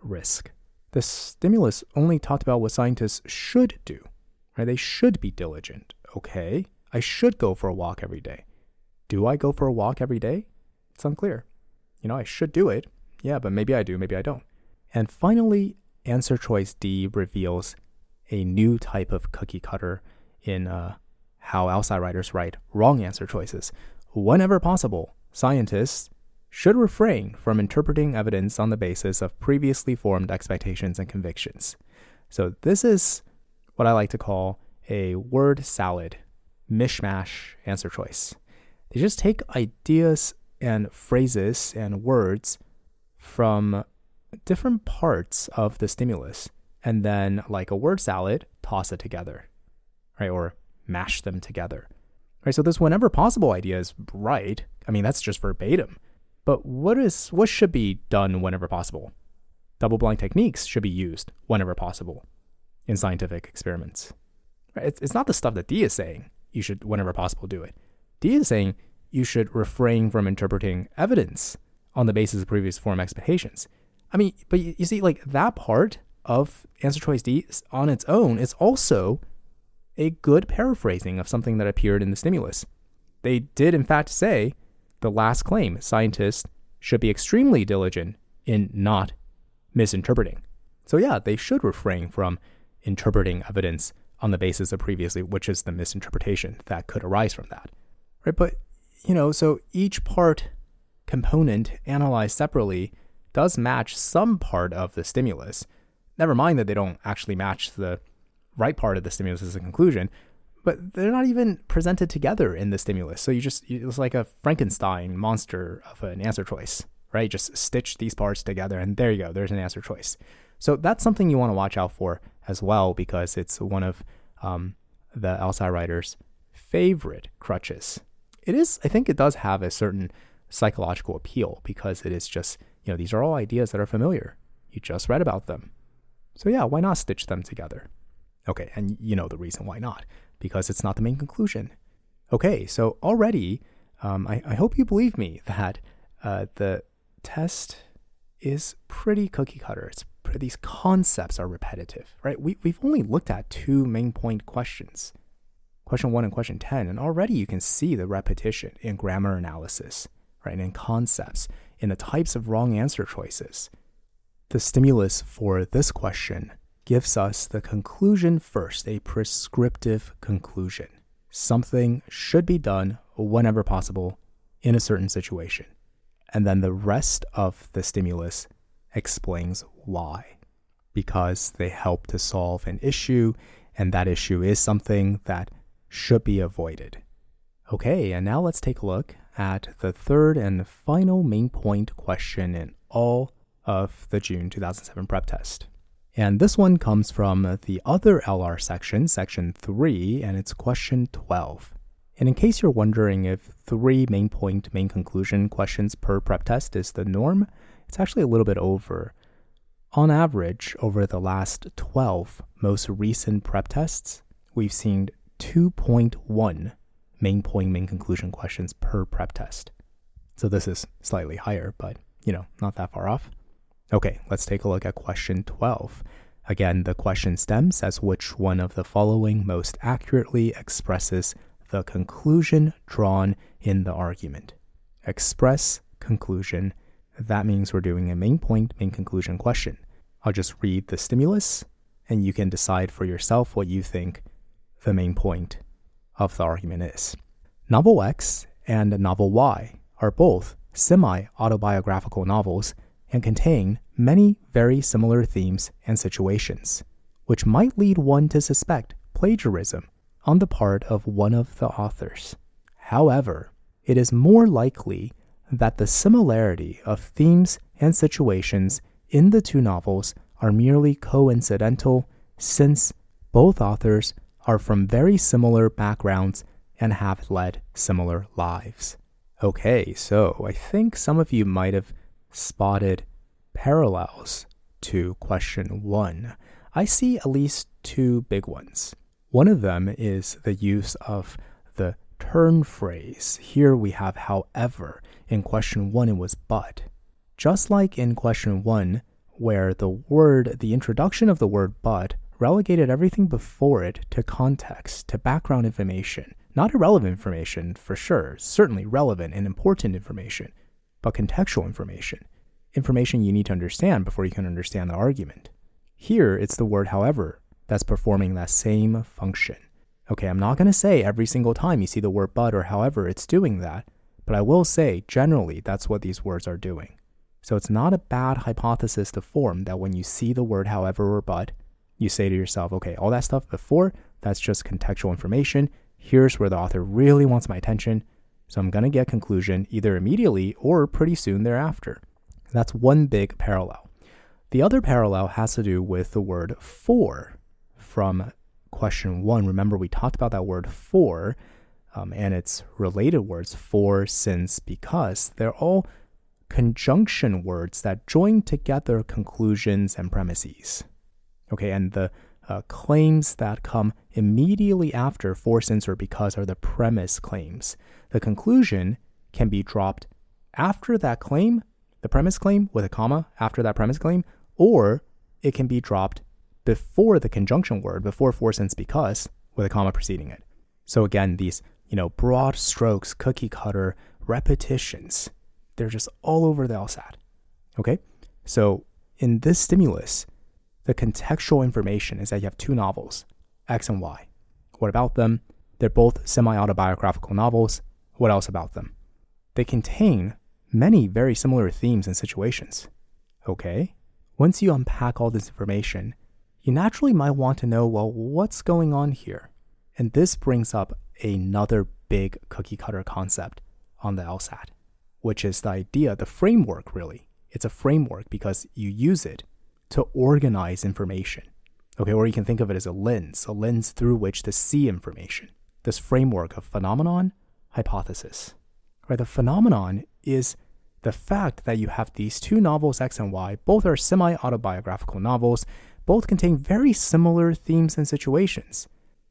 risk. The stimulus only talked about what scientists should do, right? They should be diligent. Okay, I should go for a walk every day. Do I go for a walk every day? It's unclear. I should do it. Yeah, but maybe I do, maybe I don't. And finally, answer choice D reveals a new type of cookie cutter in how outside writers write wrong answer choices. Whenever possible, scientists should refrain from interpreting evidence on the basis of previously formed expectations and convictions. So this is what I like to call a word salad, mishmash answer choice. They just take ideas and phrases and words from different parts of the stimulus and then, like a word salad, toss it together, right? Or mash them together, right? So this whenever possible idea is right. I mean, that's just verbatim. But what should be done whenever possible? Double-blind techniques should be used whenever possible in scientific experiments. It's not the stuff that D is saying you should, whenever possible, do it. D is saying you should refrain from interpreting evidence on the basis of previous form expectations. I mean, but you see, like, that part of answer choice D on its own is also a good paraphrasing of something that appeared in the stimulus. They did, in fact, say the last claim, scientists should be extremely diligent in not misinterpreting. So yeah, they should refrain from interpreting evidence on the basis of previously, which is the misinterpretation that could arise from that. Right? But, so each part component analyzed separately does match some part of the stimulus. Never mind that they don't actually match the right part of the stimulus as a conclusion, but they're not even presented together in the stimulus. So it's like a Frankenstein monster of an answer choice, right? Just stitch these parts together and there you go, there's an answer choice. So that's something you want to watch out for as well, because it's one of the LSAT writer's favorite crutches. I think it does have a certain psychological appeal because it is just, these are all ideas that are familiar. You just read about them. So yeah, why not stitch them together? Okay, and you know the reason why not, because it's not the main conclusion. Okay, so already, I hope you believe me that the test is pretty cookie cutter. These concepts are repetitive, right? We've only looked at two main point questions, question 1 and question 10, and already you can see the repetition in grammar analysis, right? And in concepts, in the types of wrong answer choices. The stimulus for this question gives us the conclusion first, a prescriptive conclusion. Something should be done whenever possible in a certain situation. And then the rest of the stimulus explains why, because they help to solve an issue, and that issue is something that should be avoided. Okay, and now let's take a look at the third and final main point question in all of the June 2007 prep test. And this one comes from the other LR section, section 3, and it's question 12. And in case you're wondering if 3 main point, main conclusion questions per prep test is the norm, it's actually a little bit over. On average, over the last 12 most recent prep tests, we've seen 2.1 main point, main conclusion questions per prep test. So this is slightly higher, but not that far off. Okay, let's take a look at question 12. Again, the question stem says which one of the following most accurately expresses the conclusion drawn in the argument. Express conclusion. That means we're doing a main point, main conclusion question. I'll just read the stimulus and you can decide for yourself what you think the main point of the argument is. Novel X and Novel Y are both semi-autobiographical novels and contain many very similar themes and situations, which might lead one to suspect plagiarism on the part of one of the authors. However, it is more likely that the similarity of themes and situations in the two novels are merely coincidental, since both authors are from very similar backgrounds and have led similar lives. Okay, so I think some of you might have spotted parallels to question 1. I see at least 2 big ones. One of them is the use of the turn phrase. Here we have however. In question 1 it was but. Just like in question 1, where the introduction of the word but relegated everything before it to context, to background information. Not irrelevant information for sure, certainly relevant and important information, but contextual information you need to understand before you can understand the argument. Here, it's the word however that's performing that same function. Okay, I'm not going to say every single time you see the word but or however it's doing that, but I will say generally that's what these words are doing. So it's not a bad hypothesis to form that when you see the word however or but, you say to yourself, okay, all that stuff before, that's just contextual information. Here's where the author really wants my attention. So I'm going to get conclusion either immediately or pretty soon thereafter. That's one big parallel. The other parallel has to do with the word for from question 1. Remember, we talked about that word for and its related words for, since, because. They're all conjunction words that join together conclusions and premises. Okay, and the claims that come immediately after for, since, or because are the premise claims. The conclusion can be dropped after that claim, the premise claim with a comma after that premise claim, or it can be dropped before the conjunction word, before for, since, because, with a comma preceding it. So again, these, broad strokes, cookie cutter repetitions, they're just all over the LSAT. Okay, so in this stimulus, the contextual information is that you have two novels, X and Y. What about them? They're both semi-autobiographical novels. What else about them? They contain many very similar themes and situations. Okay? Once you unpack all this information, you naturally might want to know, well, what's going on here? And this brings up another big cookie-cutter concept on the LSAT, which is the idea, the framework, really. It's a framework because you use it to organize information. Okay, or you can think of it as a lens through which to see information. This framework of phenomenon, hypothesis. Right, the phenomenon is the fact that you have these two novels, X and Y. Both are semi-autobiographical novels. Both contain very similar themes and situations.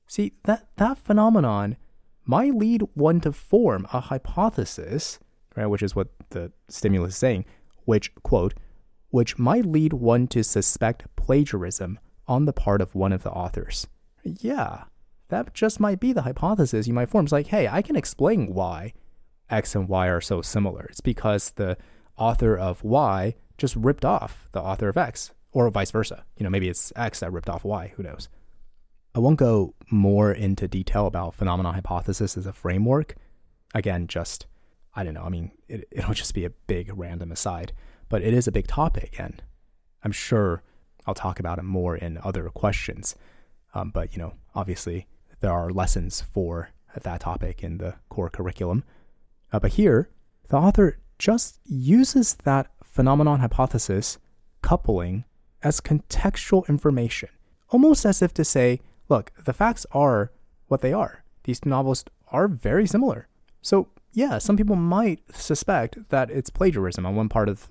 See, that phenomenon might lead one to form a hypothesis, right, which is what the stimulus is saying, which, quote, which might lead one to suspect plagiarism on the part of one of the authors. Yeah, that just might be the hypothesis you might form. It's like, hey, I can explain why X and Y are so similar. It's because the author of Y just ripped off the author of X, or vice versa. You know, maybe it's X that ripped off Y, who knows? I won't go more into detail about phenomenon hypothesis as a framework. Again, just, I don't know, I mean, it'll just be a big random aside, but it is a big topic, and I'm sure I'll talk about it more in other questions. But, you know, obviously there are lessons for that topic in the core curriculum. But here, the author just uses that phenomenon hypothesis coupling as contextual information, almost as if to say, look, the facts are what they are. These two novels are very similar. So yeah, some people might suspect that it's plagiarism on part of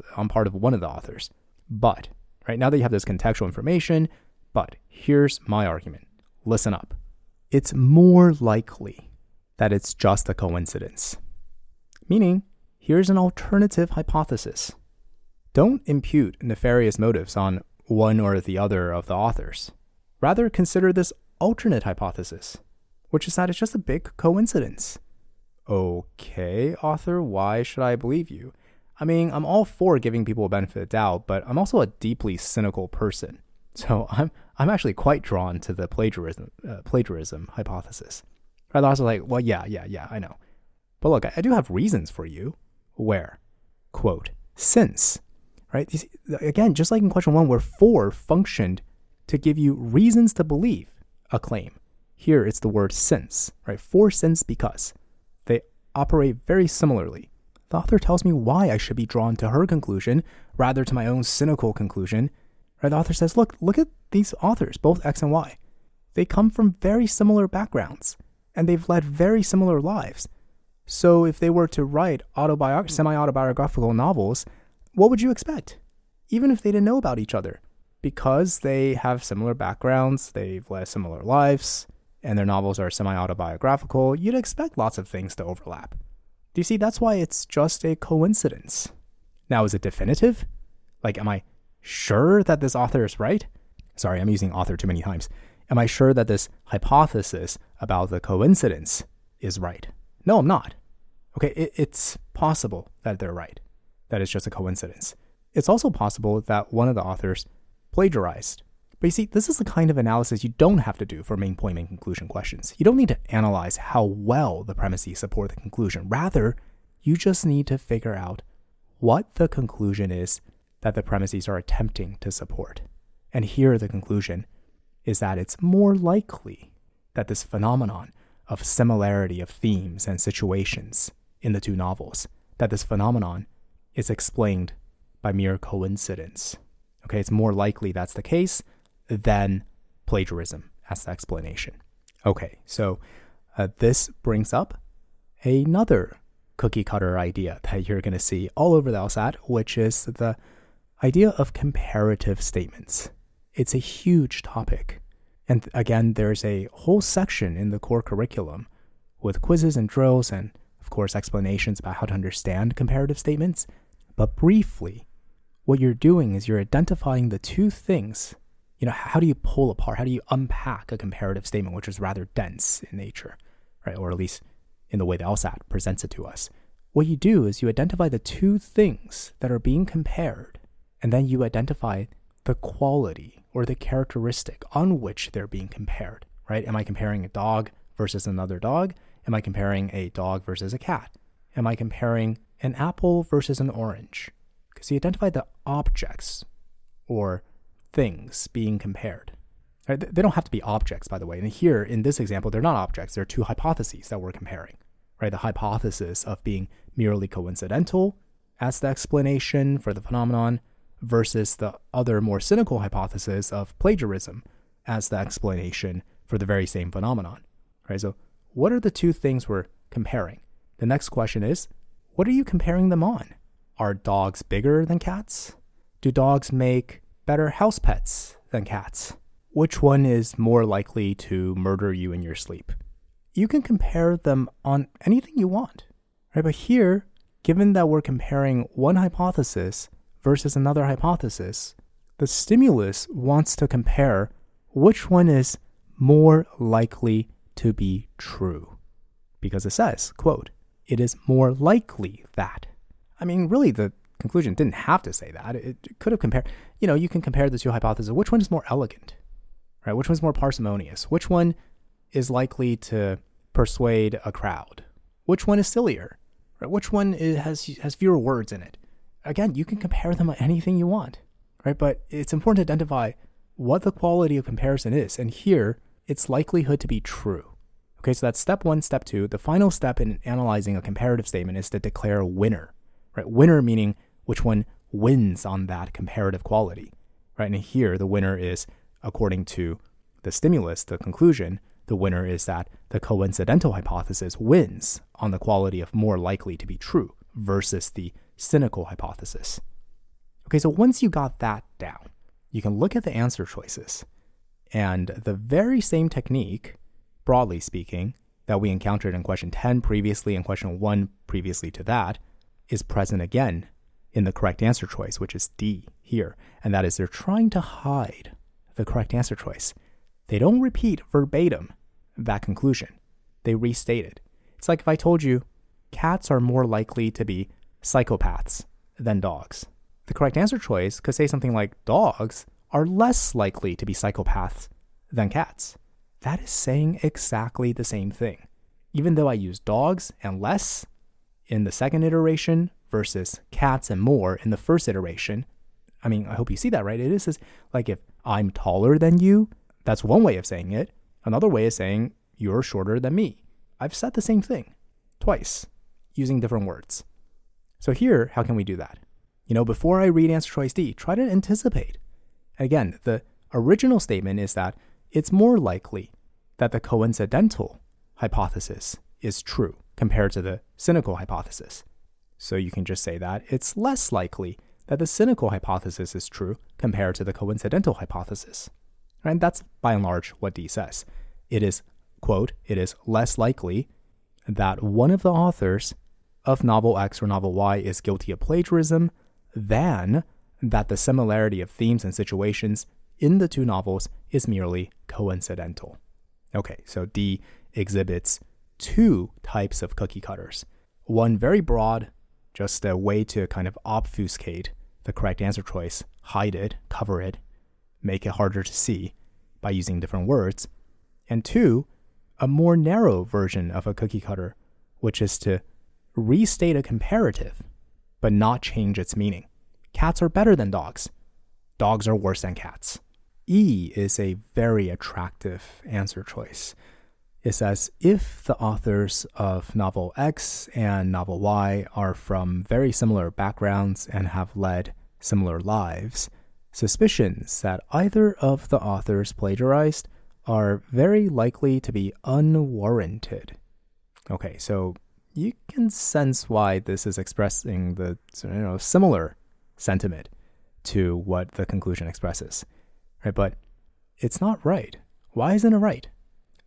one of the authors. But right now that you have this contextual information, but here's my argument. Listen up. It's more likely that it's just a coincidence. Meaning, here's an alternative hypothesis. Don't impute nefarious motives on one or the other of the authors. Rather, consider this alternate hypothesis, which is that it's just a big coincidence. Okay, author, why should I believe you? I mean, I'm all for giving people a benefit of the doubt, but I'm also a deeply cynical person. So I'm actually quite drawn to the plagiarism hypothesis. Right, the author's like, well, yeah, I know. But look, I do have reasons for you. Where? Quote, since. Right? These, again, just like in question one, where for functioned to give you reasons to believe a claim. Here it's the word since, right? For, since, because. They operate very similarly. The author tells me why I should be drawn to her conclusion rather to my own cynical conclusion. Right? The author says, look at these authors, both X and Y. They come from very similar backgrounds, and they've led very similar lives. So if they were to write semi-autobiographical novels, what would you expect? Even if they didn't know about each other, because they have similar backgrounds, they've led similar lives, and their novels are semi-autobiographical, you'd expect lots of things to overlap. Do you see? That's why it's just a coincidence. Now, is it definitive? Like, am I sure that this author is right? Sorry, I'm using author too many times. Am I sure that this hypothesis about the coincidence is right? No, I'm not. Okay, it's possible that they're right, that it's just a coincidence. It's also possible that one of the authors plagiarized. But you see, this is the kind of analysis you don't have to do for main point, main conclusion questions. You don't need to analyze how well the premises support the conclusion. Rather, you just need to figure out what the conclusion is that the premises are attempting to support. And here the conclusion is that it's more likely that this phenomenon of similarity of themes and situations in the two novels, that this phenomenon is explained by mere coincidence. Okay, it's more likely that's the case than plagiarism as the explanation. Okay, so this brings up another cookie-cutter idea that you're going to see all over the LSAT, which is the idea of comparative statements. It's a huge topic. And again, there's a whole section in the core curriculum with quizzes and drills and, of course, explanations about how to understand comparative statements. But briefly, what you're doing is you're identifying the two things. You know, how do you pull apart? How do you unpack a comparative statement, which is rather dense in nature, right? Or at least in the way the LSAT presents it to us. What you do is you identify the two things that are being compared, and then you identify the quality or the characteristic on which they're being compared, right? Am I comparing a dog versus another dog? Am I comparing a dog versus a cat? Am I comparing an apple versus an orange? because you identify the objects or things being compared. Right? They don't have to be objects, by the way. And here in this example, they're not objects. They're two hypotheses that we're comparing. Right? The hypothesis of being merely coincidental as the explanation for the phenomenon versus the other more cynical hypothesis of plagiarism as the explanation for the very same phenomenon. Right? So what are the two things we're comparing? The next question is, what are you comparing them on? Are dogs bigger than cats? Do dogs make better house pets than cats? Which one is more likely to murder you in your sleep? You can compare them on anything you want, right? But here, given that we're comparing one hypothesis versus another hypothesis, the stimulus wants to compare which one is more likely to be true. Because it says, quote, "It is more likely that." I mean, really, the conclusion didn't have to say that. It could have compared, you can compare the two hypotheses. Which one is more elegant, right? Which one's more parsimonious? Which one is likely to persuade a crowd? Which one is sillier? Right? Which one has fewer words in it? Again, you can compare them on anything you want, right? But it's important to identify what the quality of comparison is, and here, its likelihood to be true. Okay, so that's step one, step two. The final step in analyzing a comparative statement is to declare a winner, right? Winner meaning which one wins on that comparative quality, right? And here, the winner is, according to the stimulus, the conclusion, the winner is that the coincidental hypothesis wins on the quality of more likely to be true versus the cynical hypothesis. Okay, so once you got that down, you can look at the answer choices. And the very same technique, broadly speaking, that we encountered in question 10 previously and question 1 previously to that is present again in the correct answer choice, which is D here. And that is they're trying to hide the correct answer choice. They don't repeat verbatim that conclusion. They restate it. It's like if I told you cats are more likely to be psychopaths than dogs. The correct answer choice could say something like dogs are less likely to be psychopaths than cats. That is saying exactly the same thing. Even though I use dogs and less in the second iteration versus cats and more in the first iteration, I mean, I hope you see that, right? It is like if I'm taller than you, that's one way of saying it. Another way is saying you're shorter than me. I've said the same thing twice using different words. So here, how can we do that? Before I read answer choice D, try to anticipate. Again, the original statement is that it's more likely that the coincidental hypothesis is true compared to the cynical hypothesis. So you can just say that it's less likely that the cynical hypothesis is true compared to the coincidental hypothesis. And that's by and large what D says. It is, quote, "It is less likely that one of the authors of novel X or novel Y is guilty of plagiarism than that the similarity of themes and situations in the two novels is merely coincidental." Okay, so D exhibits two types of cookie cutters. One very broad, just a way to kind of obfuscate the correct answer choice, hide it, cover it, make it harder to see by using different words. And two, a more narrow version of a cookie cutter, which is to restate a comparative, but not change its meaning. Cats are better than dogs. Dogs are worse than cats. E is a very attractive answer choice. It says, if the authors of novel X and novel Y are from very similar backgrounds and have led similar lives, suspicions that either of the authors plagiarized are very likely to be unwarranted. Okay, so you can sense why this is expressing the similar sentiment to what the conclusion expresses, right? But it's not right. Why isn't it right?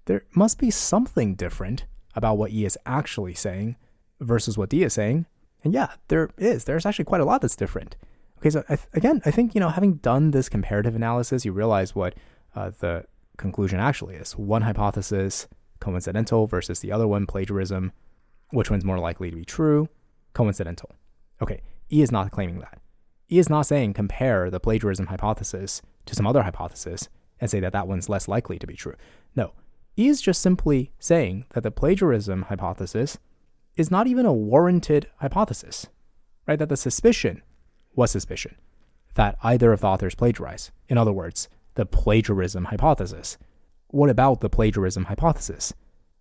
There must be something different about what E is actually saying versus what D is saying. And yeah, there is. There's actually quite a lot that's different. Okay, so again, I think, having done this comparative analysis, you realize what the conclusion actually is. One hypothesis, coincidental, versus the other one, plagiarism. Which one's more likely to be true? Coincidental. Okay, E is not claiming that. E is not saying compare the plagiarism hypothesis to some other hypothesis and say that that one's less likely to be true. No, E is just simply saying that the plagiarism hypothesis is not even a warranted hypothesis, right? That the suspicion was suspicion that either of the authors plagiarized. In other words, the plagiarism hypothesis. What about the plagiarism hypothesis?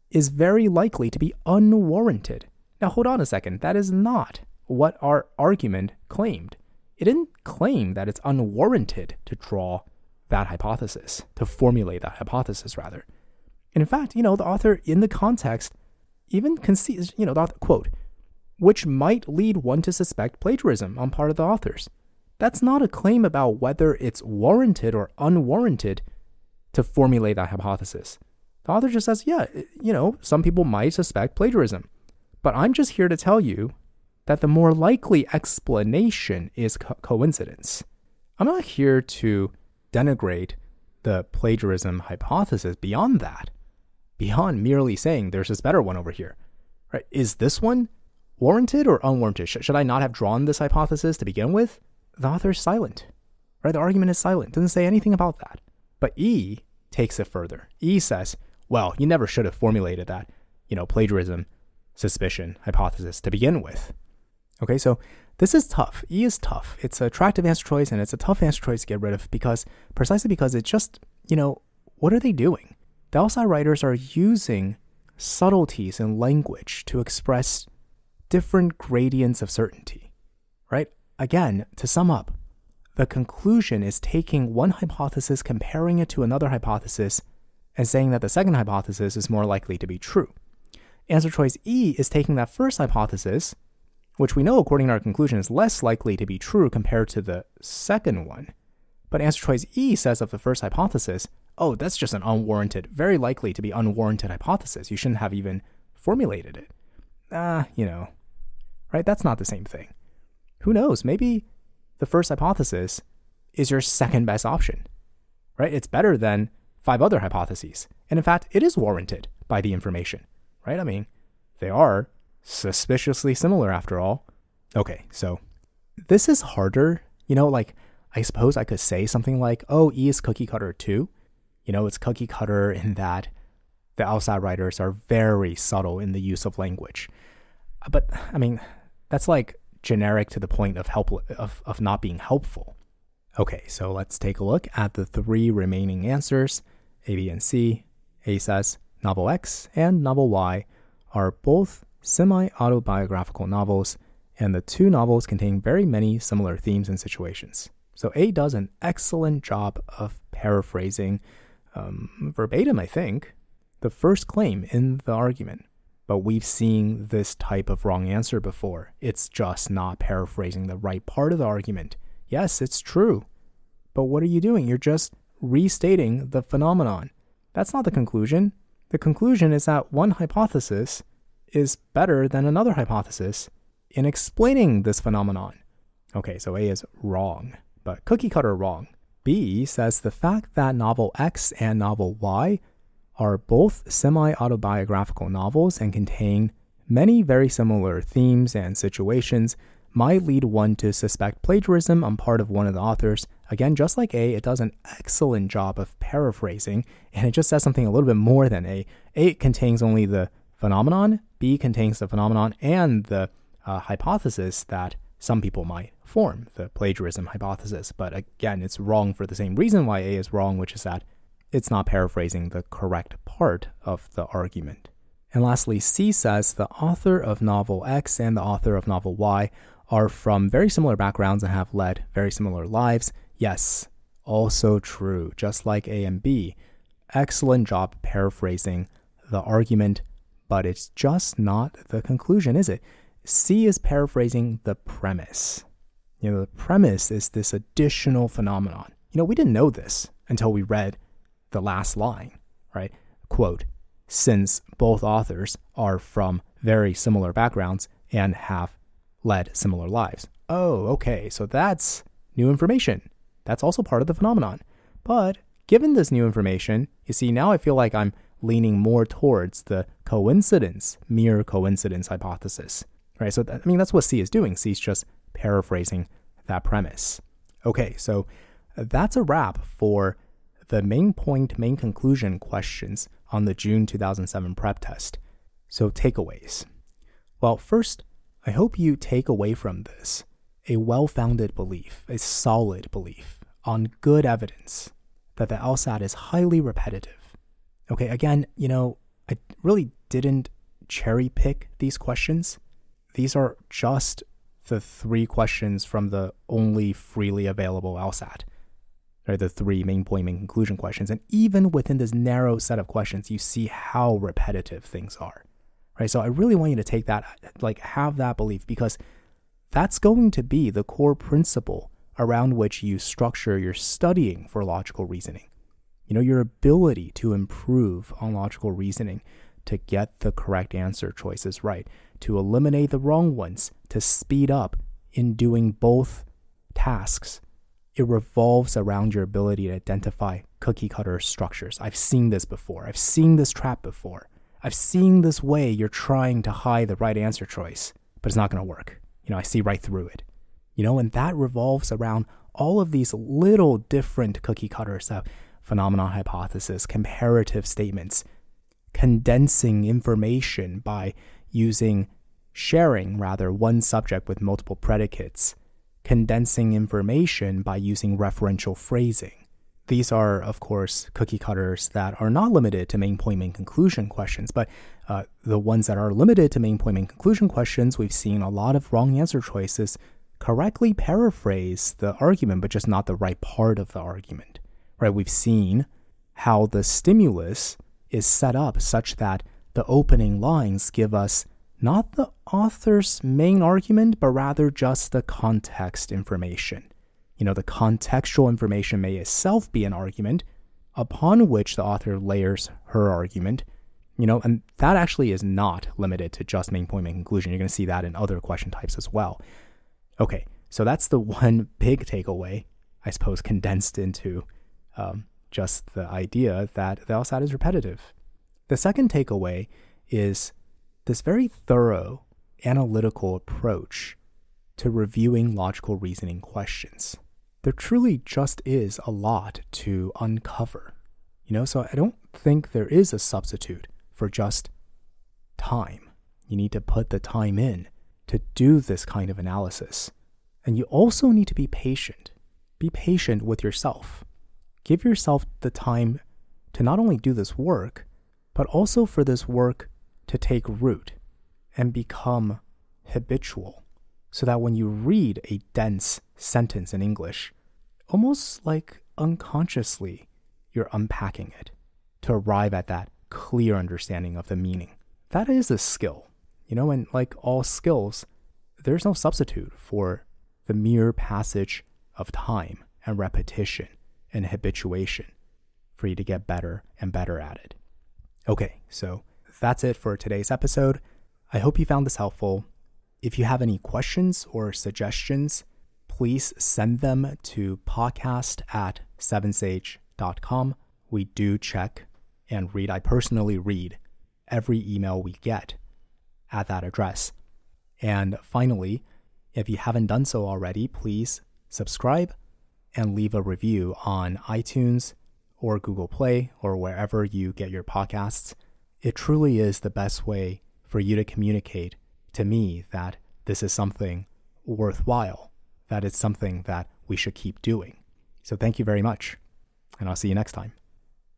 Is very likely to be unwarranted. Now hold on a second, that is not what our argument claimed. It didn't claim that it's unwarranted to draw that hypothesis, to formulate that hypothesis rather. And in fact, the author in the context even concedes, the author, quote, which might lead one to suspect plagiarism on part of the authors. That's not a claim about whether it's warranted or unwarranted to formulate that hypothesis. The author just says, some people might suspect plagiarism, but I'm just here to tell you that the more likely explanation is coincidence. I'm not here to denigrate the plagiarism hypothesis beyond that, beyond merely saying there's this better one over here, right? Is this one warranted or unwarranted? Should I not have drawn this hypothesis to begin with? The author is silent, right? The argument is silent, doesn't say anything about that. But E takes it further. E says, well, you never should have formulated that, plagiarism, suspicion, hypothesis to begin with. Okay, so this is tough. E is tough. It's a tracked answer choice, and it's a tough answer choice to get rid of precisely because it's just, what are they doing? The LSAT writers are using subtleties in language to express different gradients of certainty, right? Again, to sum up, the conclusion is taking one hypothesis, comparing it to another hypothesis, and saying that the second hypothesis is more likely to be true. Answer choice E is taking that first hypothesis, which we know according to our conclusion is less likely to be true compared to the second one. But answer choice E says of the first hypothesis, oh, that's just an unwarranted, very likely to be unwarranted hypothesis. You shouldn't have even formulated it. Right? That's not the same thing. Who knows? Maybe the first hypothesis is your second best option, right? It's better than 5 other hypotheses. And in fact, it is warranted by the information, right? I mean, they are suspiciously similar after all. Okay, so this is harder. I suppose I could say something like, oh, E is cookie cutter too. It's cookie cutter in that the LSAT writers are very subtle in the use of language. But I mean, that's generic to the point of not being helpful. Okay, so let's take a look at the 3 remaining answers. A, B, and C. A says novel X and novel Y are both semi-autobiographical novels, and the 2 novels contain very many similar themes and situations. So A does an excellent job of paraphrasing, verbatim, I think, the first claim in the argument. But we've seen this type of wrong answer before. It's just not paraphrasing the right part of the argument. Yes, it's true. But what are you doing? You're just restating the phenomenon. That's not the conclusion. The conclusion is that one hypothesis is better than another hypothesis in explaining this phenomenon. Okay, so A is wrong, but cookie cutter wrong. B says the fact that novel X and novel Y are both semi-autobiographical novels and contain many very similar themes and situations might lead one to suspect plagiarism on part of one of the authors. Again, just like A, it does an excellent job of paraphrasing, and it just says something a little bit more than A. A contains only the phenomenon, B contains the phenomenon and the hypothesis that some people might form, the plagiarism hypothesis. But again, it's wrong for the same reason why A is wrong, which is that it's not paraphrasing the correct part of the argument. And lastly, C says the author of novel X and the author of novel Y are from very similar backgrounds and have led very similar lives. Yes, also true, just like A and B. Excellent job paraphrasing the argument, but it's just not the conclusion, is it? C is paraphrasing the premise. The premise is this additional phenomenon. We didn't know this until we read the last line, right? Quote, since both authors are from very similar backgrounds and have led similar lives. Oh, okay, so that's new information. That's also part of the phenomenon. But given this new information, you see, now I feel like I'm leaning more towards the mere coincidence hypothesis, right? So that's what C is doing. C's just paraphrasing that premise. Okay, so that's a wrap for the main conclusion questions on the June 2007 prep test. So takeaways. Well, first, I hope you take away from this a well-founded belief, a solid belief on good evidence that the LSAT is highly repetitive. Okay, again, I really didn't cherry pick these questions. These are just the three questions from the only freely available LSAT, right? The three main point, main conclusion questions. And even within this narrow set of questions, you see how repetitive things are, right? So I really want you to take that, have that belief, because that's going to be the core principle around which you structure your studying for logical reasoning. Your ability to improve on logical reasoning, to get the correct answer choices right, to eliminate the wrong ones, to speed up in doing both tasks. It revolves around your ability to identify cookie cutter structures. I've seen this before. I've seen this trap before. I've seen this way you're trying to hide the right answer choice, but it's not going to work. I see right through it. And that revolves around all of these little different cookie cutter stuff, phenomenon hypothesis, comparative statements, condensing information by sharing one subject with multiple predicates, condensing information by using referential phrasing. These are, of course, cookie cutters that are not limited to main point, main conclusion questions, but the ones that are limited to main point, main conclusion questions, we've seen a lot of wrong answer choices correctly paraphrase the argument, but just not the right part of the argument, right? We've seen how the stimulus is set up such that the opening lines give us not the author's main argument, but rather just the context information. The contextual information may itself be an argument upon which the author layers her argument, and that actually is not limited to just main point, main conclusion. You're going to see that in other question types as well. Okay, so that's the one big takeaway, I suppose, condensed into just the idea that the LSAT is repetitive. The second takeaway is this very thorough analytical approach to reviewing logical reasoning questions. There truly just is a lot to uncover, so I don't think there is a substitute for just time. You need to put the time in to do this kind of analysis. And you also need to be patient. Be patient with yourself. Give yourself the time to not only do this work, but also for this work to take root and become habitual, so that when you read a dense sentence in English, almost like unconsciously, you're unpacking it to arrive at that clear understanding of the meaning. That is a skill, and like all skills, there's no substitute for the mere passage of time and repetition and habituation for you to get better and better at it. Okay, so that's it for today's episode. I hope you found this helpful. If you have any questions or suggestions, please send them to podcast@sevensage.com. We do check and read. I personally read every email we get at that address. And finally, if you haven't done so already, please subscribe and leave a review on iTunes or Google Play or wherever you get your podcasts. It truly is the best way for you to communicate to me that this is something worthwhile, that it's something that we should keep doing. So thank you very much, and I'll see you next time.